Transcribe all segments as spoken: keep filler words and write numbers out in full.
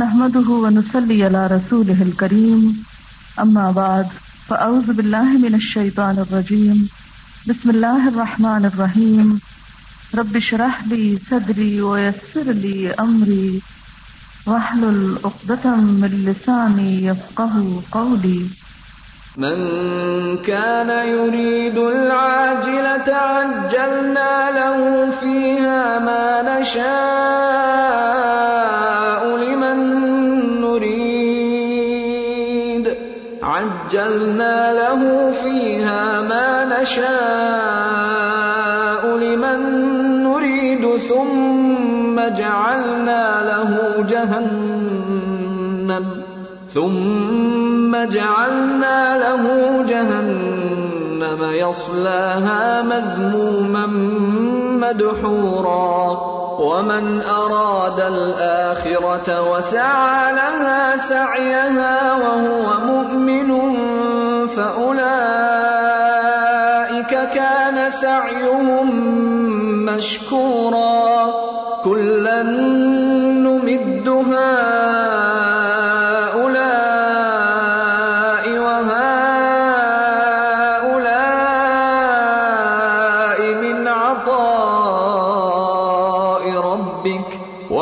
نحمده ونصلي على رسوله الكريم اما بعد فاعوذ بالله من الشيطان الرجيم بسم الله الرحمن الرحيم رب اشرح لي صدري ويسر لي امري واحلل عقدة من لساني يفقهوا قولي من كان يريد العاجلة عجلنا له فيها ما نشاء لمن نريد عجلنا له فيها ما نشاء لمن نريد ثم جعلنا له جهنم ثم جعلنا له جهنم يصلىها مذموما مدحورا ومن أراد الآخرة وسعى لها سعيها وهو مؤمن فأولئك كان سعيهم مشكورا كلا نمد هؤلاء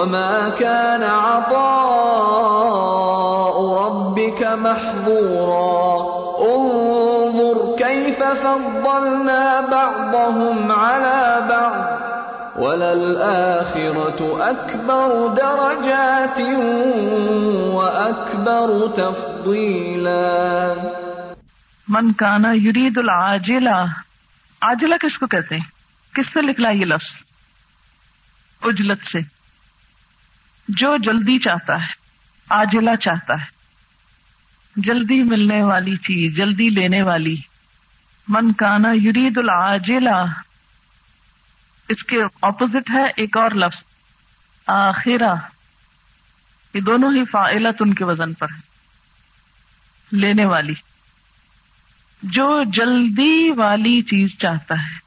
وما كان عطاء ربك محظورا انظر كيف فضلنا بعضهم على بعض وللآخرة أكبر درجات وأكبر تفضيلا من كان يريد العاجلة عاجلہ کس کو کہتے ہیں؟ کس سے نکلا یہ لفظ؟ اجلت سے، جو جلدی چاہتا ہے، عاجلہ چاہتا ہے، جلدی ملنے والی چیز، جلدی لینے والی. من کانا یرید العاجلہ، اس کے اپوزٹ ہے ایک اور لفظ آخرہ. یہ دونوں ہی فاعلت ان کے وزن پر ہے، لینے والی، جو جلدی والی چیز چاہتا ہے،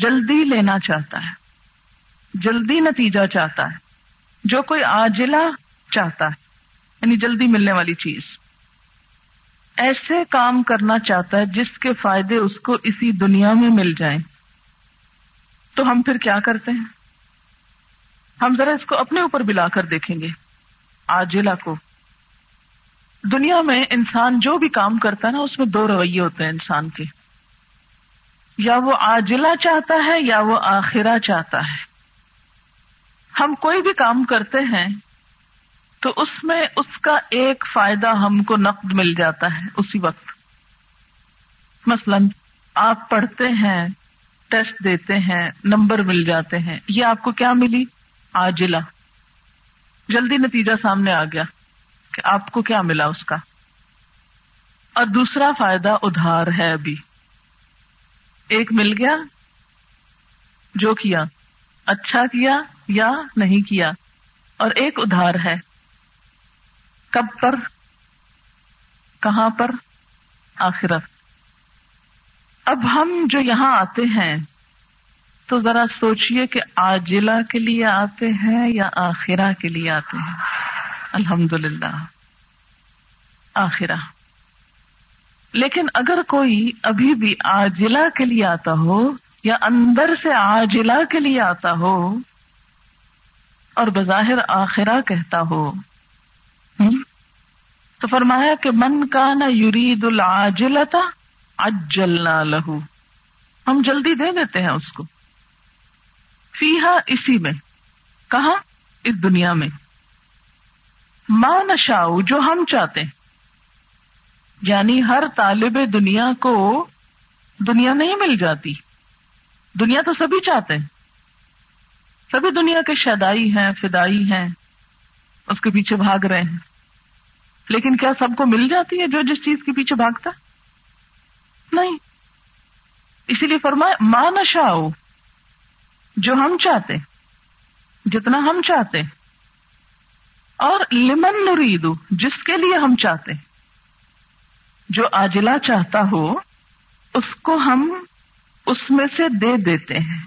جلدی لینا چاہتا ہے، جلدی نتیجہ چاہتا ہے، جو کوئی عاجلہ چاہتا ہے یعنی جلدی ملنے والی چیز. ایسے کام کرنا چاہتا ہے جس کے فائدے اس کو اسی دنیا میں مل جائیں. تو ہم پھر کیا کرتے ہیں؟ ہم ذرا اس کو اپنے اوپر بلا کر دیکھیں گے. عاجلہ کو دنیا میں انسان جو بھی کام کرتا ہے نا، اس میں دو رویے ہوتے ہیں انسان کے، یا وہ عاجلہ چاہتا ہے یا وہ آخرہ چاہتا ہے. ہم کوئی بھی کام کرتے ہیں تو اس میں اس کا ایک فائدہ ہم کو نقد مل جاتا ہے اسی وقت. مثلا آپ پڑھتے ہیں، ٹیسٹ دیتے ہیں، نمبر مل جاتے ہیں، یہ آپ کو کیا ملی؟ عاجلہ، جلدی نتیجہ سامنے آ گیا کہ آپ کو کیا ملا اس کا. اور دوسرا فائدہ ادھار ہے، ابھی ایک مل گیا، جو کیا اچھا کیا یا نہیں کیا، اور ایک ادھار ہے. کب پر، کہاں پر؟ آخرت. اب ہم جو یہاں آتے ہیں تو ذرا سوچئے کہ عاجلہ کے لیے آتے ہیں یا آخرہ کے لیے آتے ہیں؟ الحمدللہ آخرہ. لیکن اگر کوئی ابھی بھی عاجلہ کے لیے آتا ہو یا اندر سے عاجلہ کے لیے آتا ہو اور بظاہر آخرہ کہتا ہو، تو فرمایا کہ من کان یرید العاجلۃ عجلنا لہ، ہم جلدی دے دیتے ہیں اس کو. فیہا، اسی میں. کہاں؟ اس دنیا میں. ما نشاء، جو ہم چاہتے ہیں. یعنی ہر طالب دنیا کو دنیا نہیں مل جاتی. دنیا تو سبھی چاہتے ہیں، سبھی دنیا کے شدائی ہیں، فدائی ہیں، اس کے پیچھے بھاگ رہے ہیں. لیکن کیا سب کو مل جاتی ہے جو جس چیز کے پیچھے بھاگتا؟ نہیں. اسی لیے فرمایا ما نشاء، جو ہم چاہتے، جتنا ہم چاہتے، اور لمن نرید، جس کے لیے ہم چاہتے. جو عاجلہ چاہتا ہو اس کو ہم اس میں سے دے دیتے ہیں،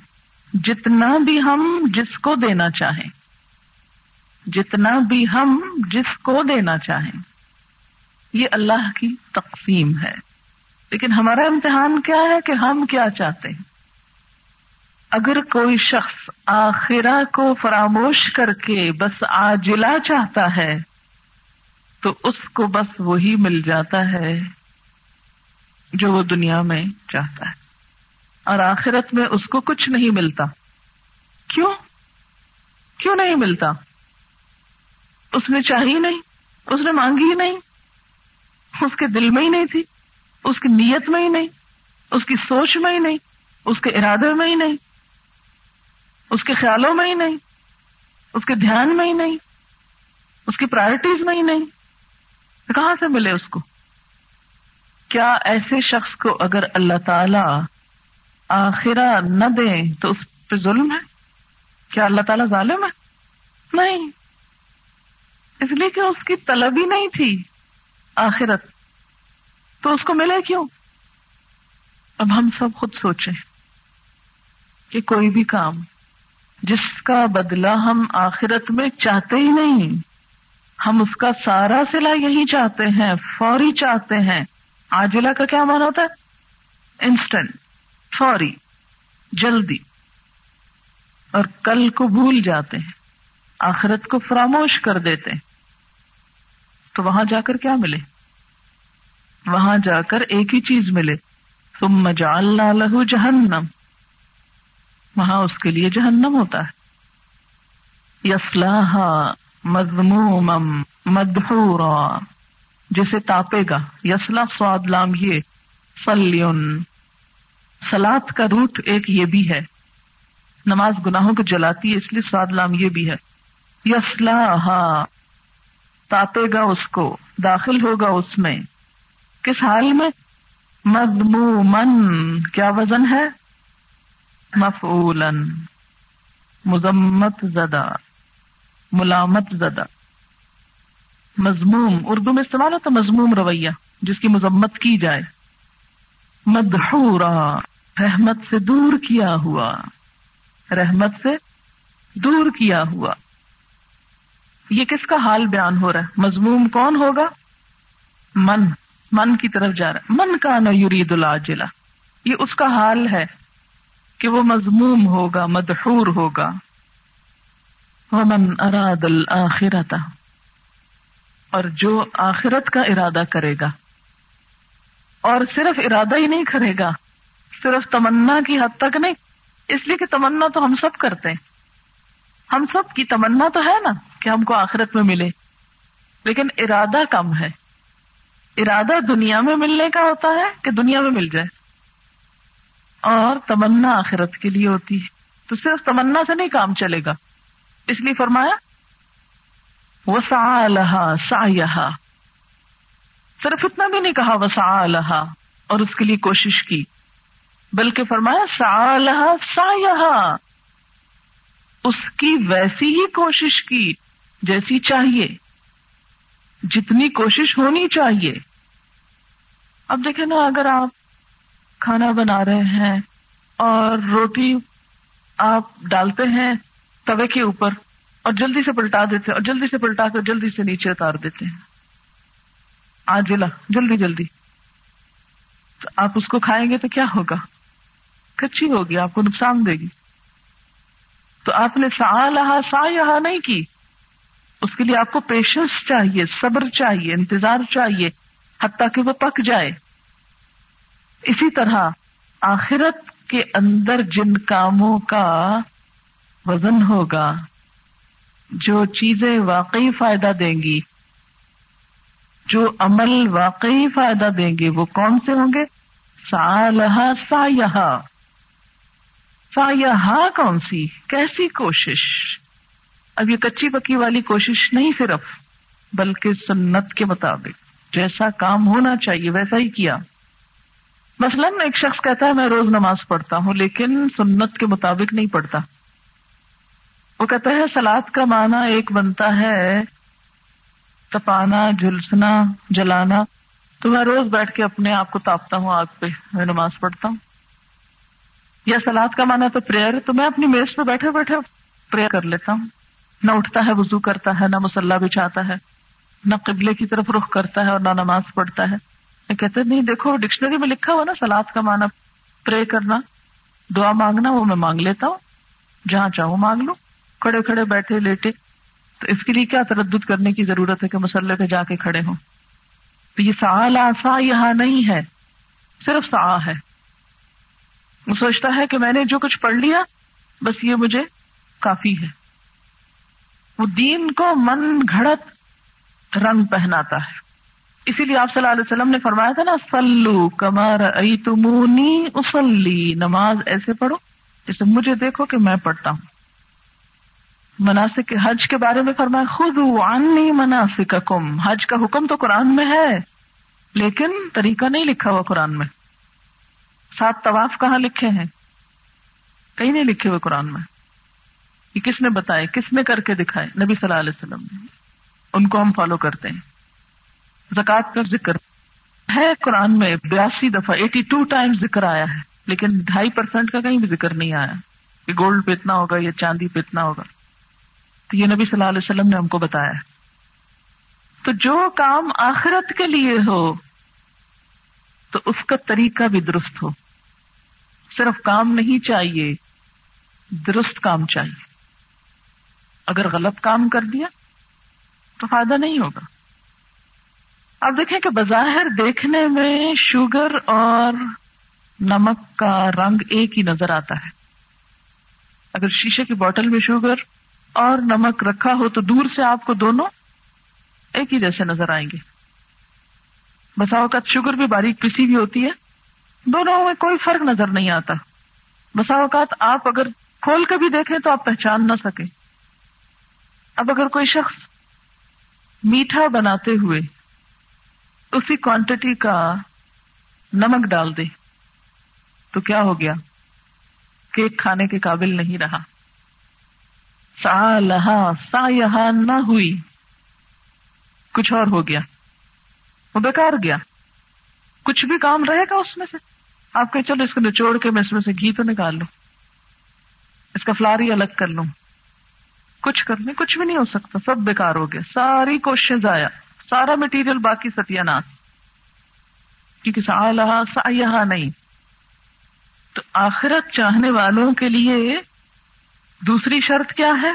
جتنا بھی ہم جس کو دینا چاہیں. جتنا بھی ہم جس کو دینا چاہیں، یہ اللہ کی تقسیم ہے. لیکن ہمارا امتحان کیا ہے کہ ہم کیا چاہتے ہیں. اگر کوئی شخص آخرہ کو فراموش کر کے بس عاجلہ چاہتا ہے تو اس کو بس وہی مل جاتا ہے جو وہ دنیا میں چاہتا ہے، اور آخرت میں اس کو کچھ نہیں ملتا. کیوں کیوں نہیں ملتا؟ اس نے چاہی نہیں، اس نے مانگی ہی نہیں، اس کے دل میں ہی نہیں تھی، اس کی نیت میں ہی نہیں، اس کی سوچ میں ہی نہیں، اس کے ارادے میں ہی نہیں، اس کے خیالوں میں ہی نہیں، اس کے دھیان میں ہی نہیں، اس کی پرائرٹیز میں ہی نہیں. کہاں سے ملے اس کو؟ کیا ایسے شخص کو اگر اللہ تعالی آخرہ نہ دیں تو اس پہ ظلم ہے؟ کیا اللہ تعالی ظالم ہے؟ نہیں، اس لیے کہ اس کی طلب ہی نہیں تھی آخرت، تو اس کو ملے کیوں؟ اب ہم سب خود سوچیں کہ کوئی بھی کام جس کا بدلہ ہم آخرت میں چاہتے ہی نہیں، ہم اس کا سارا صلہ یہی چاہتے ہیں، فوری چاہتے ہیں. عاجلہ کا کیا معنی ہوتا ہے؟ انسٹنٹ، فوری، جلدی، اور کل کو بھول جاتے ہیں، آخرت کو فراموش کر دیتے ہیں. تو وہاں جا کر کیا ملے؟ وہاں جا کر ایک ہی چیز ملے، ثم جعلنا لہ جہنم. وہاں اس کے لیے جہنم ہوتا ہے، یصلاھا مذموما مدحورا، جسے تاپے گا. یصلا سواد لام یہ صلیون، صلات کا روٹ ایک یہ بھی ہے، نماز گناہوں کو جلاتی ہے اس لیے سواد لام یہ بھی ہے. یصلاھا، تاپے گا اس کو، داخل ہوگا اس میں. کس حال میں؟ مذمومن. کیا وزن ہے؟ مفعولن، مذمت زدہ، ملامت زدہ. مذموم اردو میں استعمال ہوتا مذموم رویہ، جس کی مذمت کی جائے. مدحورا، رحمت سے دور کیا ہوا، رحمت سے دور کیا ہوا. یہ کس کا حال بیان ہو رہا ہے؟ مذموم کون ہوگا؟ من، من کی طرف جا رہا ہے. من کان یرید العاجلہ، یہ اس کا حال ہے کہ وہ مذموم ہوگا، مدحور ہوگا. ومن اراد الآخرۃ، اور جو آخرت کا ارادہ کرے گا، اور صرف ارادہ ہی نہیں کرے گا، صرف تمنا کی حد تک نہیں، اس لیے کہ تمنا تو ہم سب کرتے ہیں، ہم سب کی تمنا تو ہے نا کہ ہم کو آخرت میں ملے، لیکن ارادہ کم ہے. ارادہ دنیا میں ملنے کا ہوتا ہے کہ دنیا میں مل جائے، اور تمنا آخرت کے لیے ہوتی ہے. تو صرف تمنا سے نہیں کام چلے گا، اس لیے فرمایا وسعی لہا سعیہا. صرف اتنا بھی نہیں کہا وسعی لہا اور اس کے لیے کوشش کی، بلکہ فرمایا سعی لہا سعیہا، اس کی ویسی ہی کوشش کی جیسی چاہیے، جتنی کوشش ہونی چاہیے. اب دیکھیں نا، اگر آپ کھانا بنا رہے ہیں اور روٹی آپ ڈالتے ہیں توے کے اوپر اور جلدی سے پلٹا دیتے ہیں، اور جلدی سے پلٹا کر جلدی سے نیچے اتار دیتے ہیں، عاجلہ، جلدی جلدی، تو آپ اس کو کھائیں گے تو کیا ہوگا؟ کچی ہوگی، آپ کو نقصان دے گی. تو آپ نے سعی لہا سعیہا نہیں کی، اس کے لیے آپ کو پیشنس چاہیے، صبر چاہیے، انتظار چاہیے، حتیٰ کہ وہ پک جائے. اسی طرح آخرت کے اندر جن کاموں کا وزن ہوگا، جو چیزیں واقعی فائدہ دیں گی، جو عمل واقعی فائدہ دیں گے، وہ کون سے ہوں گے؟ سعی لہا سعیہا. سعیہا کون سی، کیسی کوشش؟ اب یہ کچی پکی والی کوشش نہیں صرف، بلکہ سنت کے مطابق جیسا کام ہونا چاہیے ویسا ہی کیا. مثلاً ایک شخص کہتا ہے میں روز نماز پڑھتا ہوں، لیکن سنت کے مطابق نہیں پڑھتا. وہ کہتا ہے صلات کا معنی ایک بنتا ہے تپانا، جلسنا، جلانا، تو میں روز بیٹھ کے اپنے آپ کو تاپتا ہوں آگ پہ، میں نماز پڑھتا ہوں. یا صلات کا معنی تو پریئر، تو میں اپنی میز پہ بیٹھے بیٹھے پریئر کر لیتا ہوں. نہ اٹھتا ہے وضو کرتا ہے، نہ مصلی بچھاتا ہے، نہ قبلے کی طرف رخ کرتا ہے اور نہ نماز پڑھتا ہے. میں کہتے ہیں نہیں دیکھو ڈکشنری میں لکھا ہوا نا صلات کا معنی پرے کرنا، دعا مانگنا، وہ میں مانگ لیتا ہوں، جہاں چاہوں مانگ لوں، کھڑے کھڑے بیٹھے لیٹے. تو اس کے لیے کیا تردد کرنے کی ضرورت ہے کہ مصلی پہ جا کے کھڑے ہوں؟ تو یہ سعا لا سعا یہاں نہیں ہے، صرف سعا ہے. وہ سوچتا ہے کہ میں نے جو کچھ پڑھ لیا بس یہ مجھے کافی ہے. وہ دین کو من گھڑت رنگ پہناتا ہے. اسی لیے آپ صلی اللہ علیہ وسلم نے فرمایا تھا نا، صلو کما رأیتمونی اصلی، نماز ایسے پڑھو جیسے مجھے دیکھو کہ میں پڑھتا ہوں. مناسک حج کے بارے میں فرمایا خذوا عنی مناسککم، حج کا حکم تو قرآن میں ہے لیکن طریقہ نہیں لکھا ہوا قرآن میں. سات طواف کہاں لکھے ہیں؟ کہیں نہیں لکھے ہوئے قرآن میں. یہ کس نے بتائے، کس نے کر کے دکھائے؟ نبی صلی اللہ علیہ وسلم نے. ان کو ہم فالو کرتے ہیں. زکوٰۃ کا ذکر ہے قرآن میں بیاسی دفعہ ایٹی ٹو ٹائم ذکر آیا ہے، لیکن ڈھائی پرسینٹ کا کہیں بھی ذکر نہیں آیا کہ گولڈ پہ اتنا ہوگا یا چاندی پہ اتنا ہوگا. تو یہ نبی صلی اللہ علیہ وسلم نے ہم کو بتایا ہے. تو جو کام آخرت کے لیے ہو تو اس کا طریقہ بھی درست ہو. صرف کام نہیں چاہیے، درست کام چاہیے. اگر غلط کام کر دیا تو فائدہ نہیں ہوگا. آپ دیکھیں کہ بظاہر دیکھنے میں شوگر اور نمک کا رنگ ایک ہی نظر آتا ہے. اگر شیشے کی بوٹل میں شوگر اور نمک رکھا ہو تو دور سے آپ کو دونوں ایک ہی جیسے نظر آئیں گے. بسا اوقات شوگر بھی باریک پسی بھی ہوتی ہے، دونوں میں کوئی فرق نظر نہیں آتا. بسا اوقات آپ اگر کھول کے بھی دیکھیں تو آپ پہچان نہ سکیں. اب اگر کوئی شخص میٹھا بناتے ہوئے اسی کوانٹٹی کا نمک ڈال دے تو کیا ہو گیا؟ کیک کھانے کے قابل نہیں رہا. سا لہا سا یہاں نہ ہوئی، کچھ اور ہو گیا، وہ بیکار گیا. کچھ بھی کام رہے گا اس میں سے آپ کہیں چلو اس کو نچوڑ کے میں اس میں سے گھی تو نکال لوں، اس کا فلار ہی الگ کر لوں، کچھ کرنے کچھ بھی نہیں ہو سکتا. سب بیکار ہو گیا، ساری کوششیں ضائع، سارا مٹیریل باقی ستیانات، کیونکہ سعی لہا سعی ہا نہیں. تو آخرت چاہنے والوں کے لیے دوسری شرط کیا ہے؟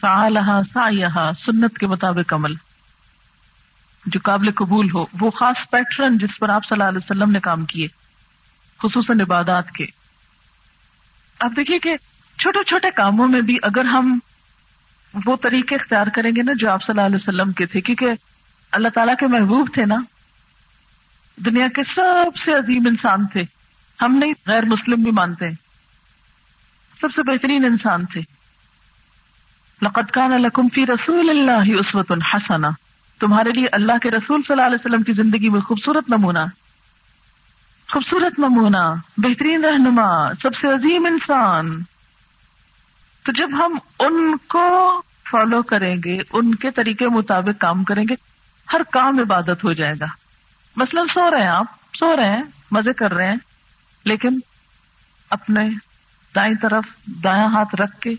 سعی لہا سعی ہا، سنت کے مطابق عمل جو قابل قبول ہو، وہ خاص پیٹرن جس پر آپ صلی اللہ علیہ وسلم نے کام کیے، خصوصاً عبادات کے. آپ دیکھیے کہ چھوٹے چھوٹے کاموں میں بھی اگر ہم وہ طریقے اختیار کریں گے نا جو آپ صلی اللہ علیہ وسلم کے تھے، کیونکہ اللہ تعالیٰ کے محبوب تھے نا، دنیا کے سب سے عظیم انسان تھے. ہم نہیں، غیر مسلم بھی مانتے ہیں، سب سے بہترین انسان تھے. لَقَدْ كَانَ لَكُمْ فِي رَسُولِ اللَّهِ أُسْوَةٌ حَسَنَةٌ، تمہارے لیے اللہ کے رسول صلی اللہ علیہ وسلم کی زندگی میں خوبصورت نمونہ، خوبصورت نمونہ، بہترین رہنما، سب سے عظیم انسان. تو جب ہم ان کو فالو کریں گے، ان کے طریقے مطابق کام کریں گے، ہر کام عبادت ہو جائے گا. مثلا سو رہے ہیں، آپ سو رہے ہیں، مزے کر رہے ہیں، لیکن اپنے دائیں طرف دایاں ہاتھ رکھ کے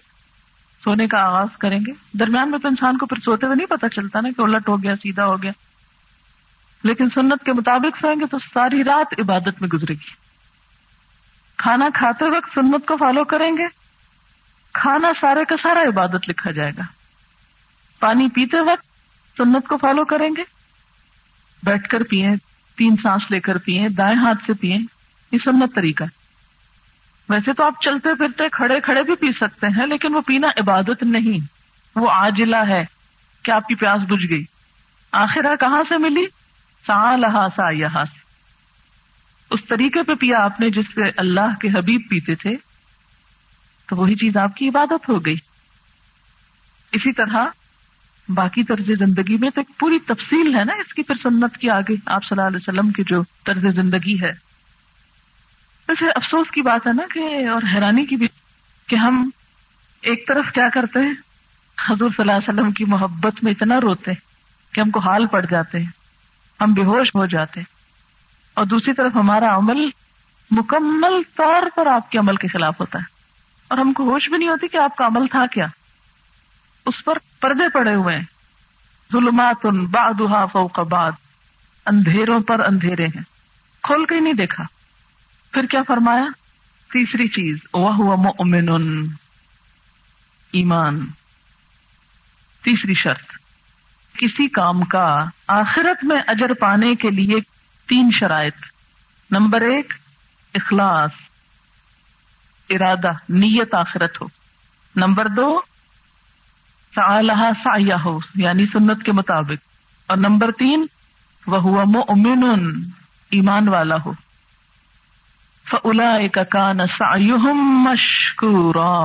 سونے کا آغاز کریں گے. درمیان میں تو انسان کو پھر سوتے ہوئے نہیں پتہ چلتا نا کہ الٹ ہو گیا سیدھا ہو گیا، لیکن سنت کے مطابق سوئیں گے تو ساری رات عبادت میں گزرے گی. کھانا کھاتے وقت سنت کو فالو کریں گے، کھانا سارے کا سارا عبادت لکھا جائے گا. پانی پیتے وقت سنت کو فالو کریں گے، بیٹھ کر پیئیں، تین سانس لے کر پیئیں، دائیں ہاتھ سے پیئیں، یہ سنت طریقہ. ویسے تو آپ چلتے پھرتے کھڑے کھڑے بھی پی سکتے ہیں، لیکن وہ پینا عبادت نہیں، وہ عاجلہ ہے کہ آپ کی پیاس بجھ گئی. آخرہ کہاں سے ملی؟ سعی لہا سعی ہا، اس طریقے پہ پیا آپ نے جس پہ اللہ کے حبیب پیتے تھے، تو وہی چیز آپ کی عبادت ہو گئی. اسی طرح باقی طرز زندگی میں تو ایک پوری تفصیل ہے نا اس کی، پھر سنت کی آگے آپ صلی اللہ علیہ وسلم کی جو طرز زندگی ہے. ویسے افسوس کی بات ہے نا کہ، اور حیرانی کی بھی، کہ ہم ایک طرف کیا کرتے ہیں، حضور صلی اللہ علیہ وسلم کی محبت میں اتنا روتے ہیں کہ ہم کو حال پڑ جاتے ہیں، ہم بے ہوش ہو جاتے ہیں، اور دوسری طرف ہمارا عمل مکمل طور پر آپ کے عمل کے خلاف ہوتا ہے، اور ہم کو ہوش بھی نہیں ہوتی کہ آپ کا عمل تھا کیا. اس پر پردے پڑے ہوئے ہیں. ظلمات بعضها فوق بعض، اندھیروں پر اندھیرے ہیں، کھول کے ہی نہیں دیکھا. پھر کیا فرمایا؟ تیسری چیز، وَهُوَ مُؤْمِنٌ، ایمان. تیسری شرط، کسی کام کا آخرت میں اجر پانے کے لیے تین شرائط. نمبر ایک، اخلاص، ارادہ، نیت آخرت ہو. نمبر دو، سعی لہا سعیہ ہو، یعنی سنت کے مطابق. اور نمبر تین، وَهُوَ مُؤْمِنٌ، ایمان والا ہو. فَأُولَئِكَ كَانَ سَعْيُهُمْ مَشْكُورًا،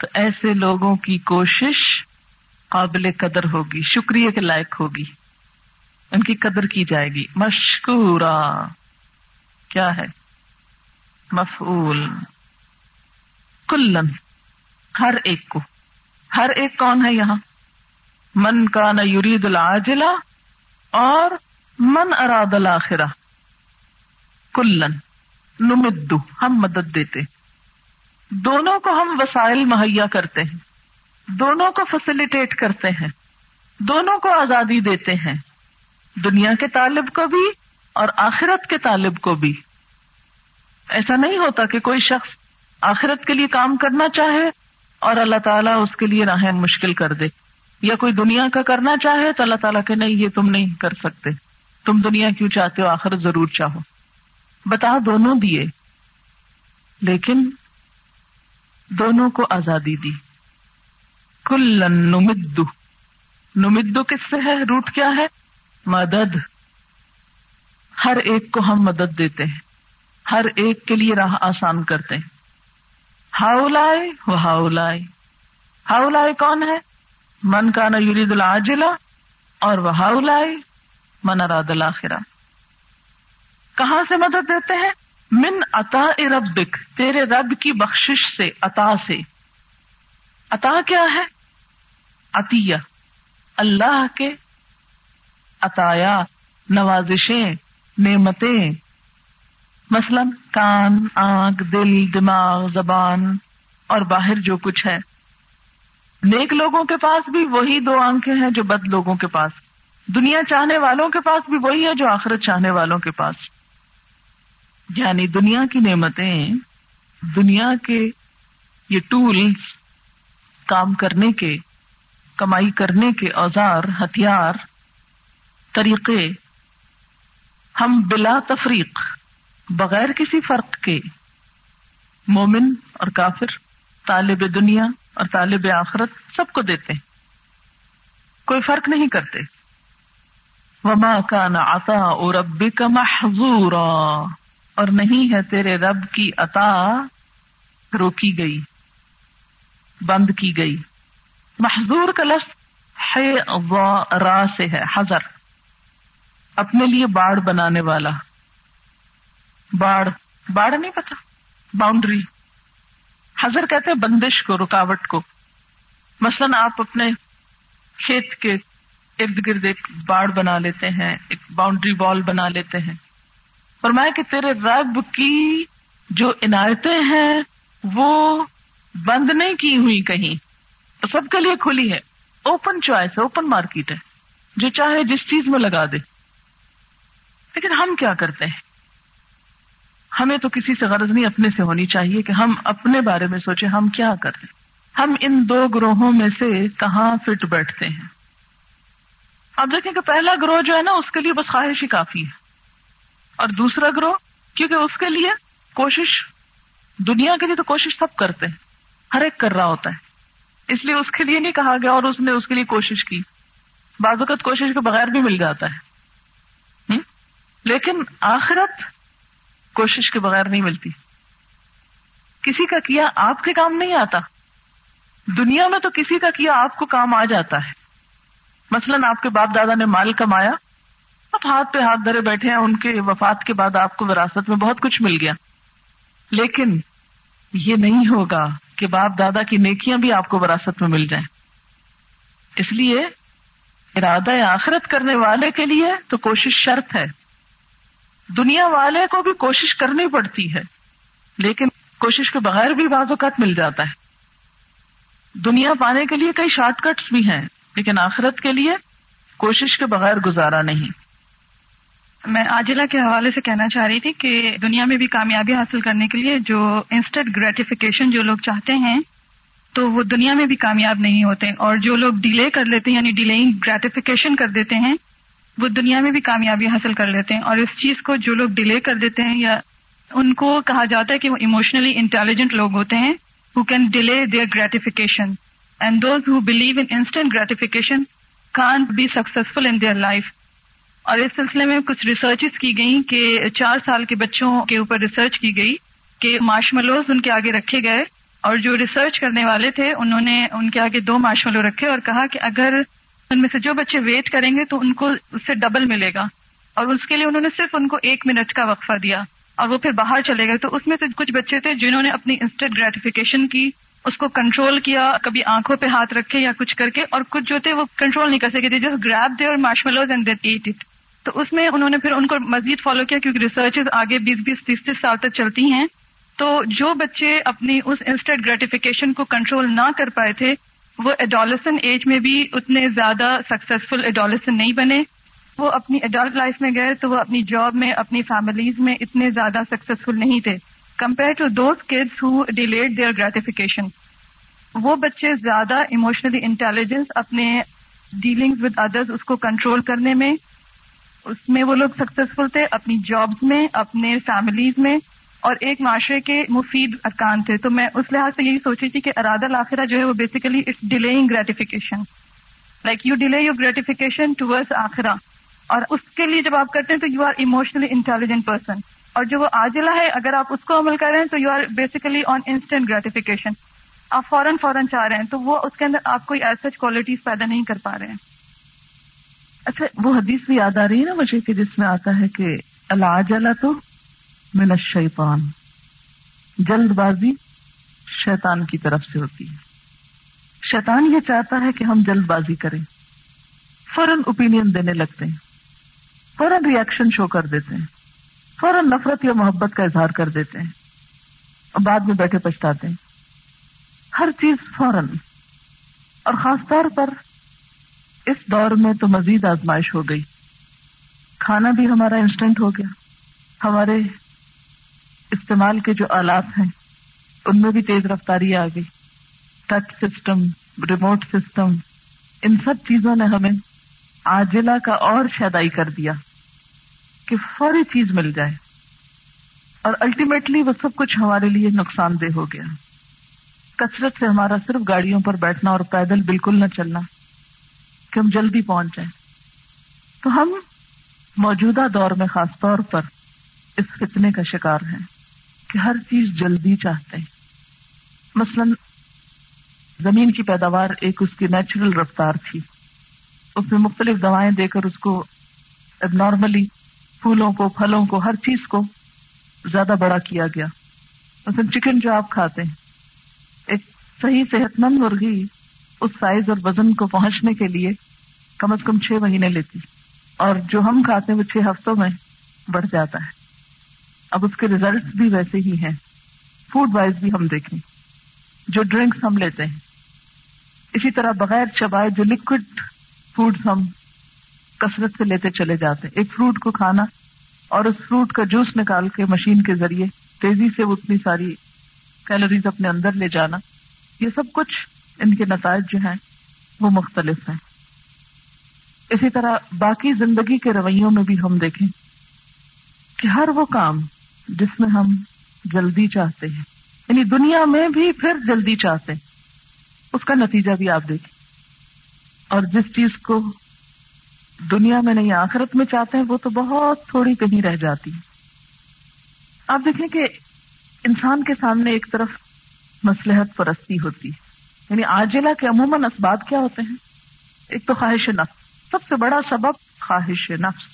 تو ایسے لوگوں کی کوشش قابل قدر ہوگی، شکریہ کے لائق ہوگی، ان کی قدر کی جائے گی. مشکورا کیا ہے؟ مفعول. کلن، ہر ایک کو. ہر ایک کون ہے یہاں؟ من کان یرید العاجلہ اور من اراد الاخرہ. کلن نمدو، ہم مدد دیتے، دونوں کو ہم وسائل مہیا کرتے ہیں، دونوں کو فیسلیٹیٹ کرتے ہیں، دونوں کو آزادی دیتے ہیں، دنیا کے طالب کو بھی اور آخرت کے طالب کو بھی. ایسا نہیں ہوتا کہ کوئی شخص آخرت کے لیے کام کرنا چاہے اور اللہ تعالیٰ اس کے لیے راہیں مشکل کر دے، یا کوئی دنیا کا کرنا چاہے تو اللہ تعالیٰ کہ نہیں، یہ تم نہیں کر سکتے، تم دنیا کیوں چاہتے ہو، آخرت ضرور چاہو. بتا دونوں دیے، لیکن دونوں کو آزادی دی. کلن نمدو، نمدو کس سے ہے؟ روٹ کیا ہے؟ مدد. ہر ایک کو ہم مدد دیتے ہیں، ہر ایک کے لیے راہ آسان کرتے ہیں. ہاؤلائے و ہاؤلائے، ہاؤلائے کون ہے؟ من کان یرید العاجلہ، اور وہ ہاؤلائے من اراد الاخرہ. کہاں سے مدد دیتے ہیں؟ من عطاء ربک، تیرے رب کی بخشش سے، عطا سے. عطا کیا ہے؟ عطیہ، اللہ کے عطایا، نوازشیں، نعمتیں، مثلا کان، آنکھ، دل، دماغ، زبان اور باہر جو کچھ ہے. نیک لوگوں کے پاس بھی وہی دو آنکھیں ہیں جو بد لوگوں کے پاس، دنیا چاہنے والوں کے پاس بھی وہی ہے جو آخرت چاہنے والوں کے پاس. یعنی دنیا کی نعمتیں، دنیا کے یہ ٹولز، کام کرنے کے، کمائی کرنے کے اوزار، ہتھیار، طریقے، ہم بلا تفریق، بغیر کسی فرق کے، مومن اور کافر، طالب دنیا اور طالب آخرت، سب کو دیتے ہیں، کوئی فرق نہیں کرتے. وَمَا كَانَ عَطَاءُ رَبِّكَ مَحْظُورًا، اور نہیں ہے تیرے رب کی عطا روکی گئی، بند کی گئی. محضور کا لفظ حضرا سے ہے، حضر، اپنے لیے باڑ بنانے والا. باڑ، باڑ نہیں پتا، باؤنڈری. حضر کہتے ہیں بندش کو، رکاوٹ کو. مثلا آپ اپنے کھیت کے ارد گرد ایک باڑ بنا لیتے ہیں، ایک باؤنڈری وال بنا لیتے ہیں. فرمایا کہ تیرے رب کی جو عنایتیں ہیں وہ بند نہیں کی ہوئی کہیں، سب کے لیے کھلی ہے، اوپن چوائس ہے، اوپن مارکیٹ ہے، جو چاہے جس چیز میں لگا دے. لیکن ہم کیا کرتے ہیں؟ ہمیں تو کسی سے غرض نہیں، اپنے سے ہونی چاہیے کہ ہم اپنے بارے میں سوچیں، ہم کیا کرتے ہیں، ہم ان دو گروہوں میں سے کہاں فٹ بیٹھتے ہیں. آپ دیکھیں کہ پہلا گروہ جو ہے نا، اس کے لیے بس خواہش ہی کافی ہے، اور دوسرا گروہ کیونکہ اس کے لیے کوشش، دنیا کے لیے تو کوشش سب کرتے ہیں، ہر ایک کر رہا ہوتا ہے، اس لیے اس کے لیے نہیں کہا گیا اور اس نے اس کے لیے کوشش کی. بعض اوقات کوشش کے بغیر بھی مل جاتا ہے، لیکن آخرت کوشش کے بغیر نہیں ملتی. کسی کا کیا آپ کے کام نہیں آتا، دنیا میں تو کسی کا کیا آپ کو کام آ جاتا ہے. مثلا آپ کے باپ دادا نے مال کمایا، آپ ہاتھ پہ ہاتھ دھرے بیٹھے ہیں، ان کے وفات کے بعد آپ کو وراثت میں بہت کچھ مل گیا. لیکن یہ نہیں ہوگا کہ باپ دادا کی نیکیاں بھی آپ کو وراثت میں مل جائیں. اس لیے ارادہ آخرت کرنے والے کے لیے تو کوشش شرط ہے. دنیا والے کو بھی کوشش کرنی پڑتی ہے، لیکن کوشش کے بغیر بھی بعض اوقات مل جاتا ہے. دنیا پانے کے لیے کئی شارٹ کٹس بھی ہیں، لیکن آخرت کے لیے کوشش کے بغیر گزارا نہیں۔ میں عاجلہ کے حوالے سے کہنا چاہ رہی تھی کہ دنیا میں بھی کامیابی حاصل کرنے کے لیے جو انسٹنٹ گریٹیفیکیشن جو لوگ چاہتے ہیں تو وہ دنیا میں بھی کامیاب نہیں ہوتے، اور جو لوگ ڈیلے کر لیتے ہیں یعنی ڈیلینگ گریٹیفیکیشن کر دیتے ہیں وہ دنیا میں بھی کامیابی حاصل کر لیتے ہیں۔ اور اس چیز کو جو لوگ ڈیلے کر دیتے ہیں یا ان کو کہا جاتا ہے کہ وہ ایموشنلی انٹیلیجنٹ لوگ ہوتے ہیں، who can delay their gratification, and those who believe in instant gratification can't be successful in their life۔ اور اس سلسلے میں کچھ ریسرچز کی گئیں کہ چار سال کے بچوں کے اوپر ریسرچ کی گئی کہ مارشمیلوز ان کے آگے رکھے گئے، اور جو ریسرچ کرنے والے تھے انہوں نے ان کے آگے دو مارشمیلو رکھے اور کہا کہ اگر ان میں سے جو بچے ویٹ کریں گے تو ان کو اس سے ڈبل ملے گا، اور اس کے لیے انہوں نے صرف ان کو ایک منٹ کا وقفہ دیا اور وہ پھر باہر چلے گئے۔ تو اس میں سے کچھ بچے تھے جنہوں نے اپنی انسٹنٹ گریٹیفیکیشن کی، اس کو کنٹرول کیا، کبھی آنکھوں پہ ہاتھ رکھے یا کچھ کر کے، اور کچھ جو تھے وہ کنٹرول نہیں کر سکے تھے، just grab their marshmallows and they at it. تو اس میں انہوں نے پھر ان کو مزید فالو کیا، کیونکہ ریسرچز آگے بیس بیس تیس تیس سال تک چلتی ہیں۔ تو جو بچے اپنی اس انسٹنٹ گریٹیفیکیشن کو کنٹرول نہ کر پائے تھے وہ ایڈولسن ایج میں بھی اتنے زیادہ سکسیزفل ایڈولسن نہیں بنے، وہ اپنی ایڈلٹ لائف میں گئے تو وہ اپنی جاب میں، اپنی فیملیز میں اتنے زیادہ سکسیزفل نہیں تھے compare to those kids who delayed their gratification. وہ بچے زیادہ ایموشنلی انٹیلیجنس، اپنے ڈیلنگز ود ادرز اس کو کنٹرول کرنے میں، اس میں وہ لوگ سکسیزفل تھے، اپنی جابز میں، اپنے فیملیز میں، اور ایک معاشرے کے مفید ارکان تھے۔ تو میں اس لحاظ سے یہی سوچی تھی کہ ارادہ الاخرہ جو ہے وہ basically it's delaying gratification, like you delay your gratification towards آخرہ، اور اس کے لیے جب آپ کرتے ہیں تو you are emotionally intelligent person, اور جو وہ عاجلہ ہے اگر آپ اس کو عمل کر رہے ہیں تو you are basically on instant gratification, آپ فوراً فوراً چاہ رہے ہیں تو وہ اس کے اندر آپ کوئی ایز سچ کوالٹیز پیدا نہیں کر پا رہے ہیں۔ اچھا، وہ حدیث بھی یاد آ رہی ہے نا مجھے کہ جس میں آتا ہے کہ العجلہ تو من الشیطان، جلد بازی شیطان کی طرف سے ہوتی ہے۔ شیطان یہ چاہتا ہے کہ ہم جلد بازی کریں، فوراً اوپینین دینے لگتے ہیں، فوراً ری ایکشن شو کر دیتے ہیں، فوراً نفرت یا محبت کا اظہار کر دیتے ہیں، اور بعد میں بیٹھے پچھتاتے ہیں، ہر چیز فوراً۔ اور خاص طور پر اس دور میں تو مزید آزمائش ہو گئی، کھانا بھی ہمارا انسٹنٹ ہو گیا، ہمارے استعمال کے جو آلات ہیں ان میں بھی تیز رفتاری آ گئی، ٹچ سسٹم، ریموٹ سسٹم، ان سب چیزوں نے ہمیں عاجلہ کا اور شیدائی کر دیا کہ فوری چیز مل جائے، اور الٹیمیٹلی وہ سب کچھ ہمارے لیے نقصان دہ ہو گیا۔ کثرت سے ہمارا صرف گاڑیوں پر بیٹھنا اور پیدل بالکل نہ چلنا کہ ہم جلدی پہنچ جائیں۔ تو ہم موجودہ دور میں خاص طور پر اس فتنے کا شکار ہیں کہ ہر چیز جلدی چاہتے ہیں۔ مثلا زمین کی پیداوار ایک اس کی نیچرل رفتار تھی، اس میں مختلف دوائیں دے کر اس کو اب نارملی پھولوں کو، پھلوں کو، ہر چیز کو زیادہ بڑا کیا گیا۔ مثلا چکن جو آپ کھاتے ہیں، ایک صحیح صحت مند مرغی اس سائز اور وزن کو پہنچنے کے لیے کم از کم چھ مہینے لیتی، اور جو ہم کھاتے ہیں وہ چھ ہفتوں میں بڑھ جاتا ہے۔ اب اس کے ریزلٹس بھی ویسے ہی ہیں، فوڈ وائز بھی ہم دیکھیں جو ڈرنکس ہم لیتے ہیں، اسی طرح بغیر چبائے جو لکوڈ فوڈز ہم کثرت سے لیتے چلے جاتے ہیں۔ ایک فروٹ کو کھانا اور اس فروٹ کا جوس نکال کے مشین کے ذریعے تیزی سے اتنی ساری کیلوریز اپنے اندر لے جانا، یہ سب کچھ ان کے نتائج جو ہیں وہ مختلف ہیں۔ اسی طرح باقی زندگی کے رویوں میں بھی ہم دیکھیں کہ ہر وہ کام جس میں ہم جلدی چاہتے ہیں، یعنی دنیا میں بھی پھر جلدی چاہتے ہیں، اس کا نتیجہ بھی آپ دیکھیں۔ اور جس چیز کو دنیا میں نہیں آخرت میں چاہتے ہیں وہ تو بہت تھوڑی کہیں رہ جاتی ہے۔ آپ دیکھیں کہ انسان کے سامنے ایک طرف مصلحت پرستی ہوتی ہے، یعنی عاجلہ کے عموماً اسباب کیا ہوتے ہیں؟ ایک تو خواہش نفس، سب سے بڑا سبب خواہش نفس۔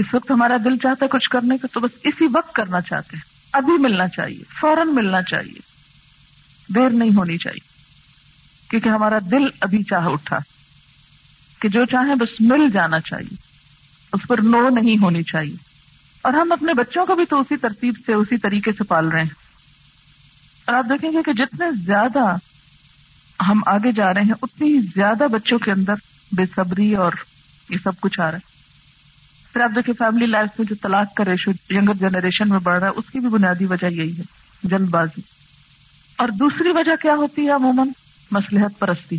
اس وقت ہمارا دل چاہتا ہے کچھ کرنے کو تو بس اسی وقت کرنا چاہتے ہیں، ابھی ملنا چاہیے، فوراً ملنا چاہیے، دیر نہیں ہونی چاہیے، کیونکہ ہمارا دل ابھی چاہ اٹھا کہ جو چاہیں بس مل جانا چاہیے، اس پر نو نہیں ہونی چاہیے۔ اور ہم اپنے بچوں کو بھی تو اسی ترتیب سے، اسی طریقے سے پال رہے ہیں۔ اور آپ دیکھیں گے کہ جتنے زیادہ ہم آگے جا رہے ہیں اتنی زیادہ بچوں کے اندر بے صبری اور یہ سب کچھ آ رہا ہے. پھر آپ دیکھیں فیملی لائف میں جو طلاق کا ریشو ینگر جنریشن میں بڑھ رہا ہے اس کی بھی بنیادی وجہ یہی ہے, جلد بازی. اور دوسری وجہ کیا ہوتی ہے عموماً؟ مصلحت پرستی,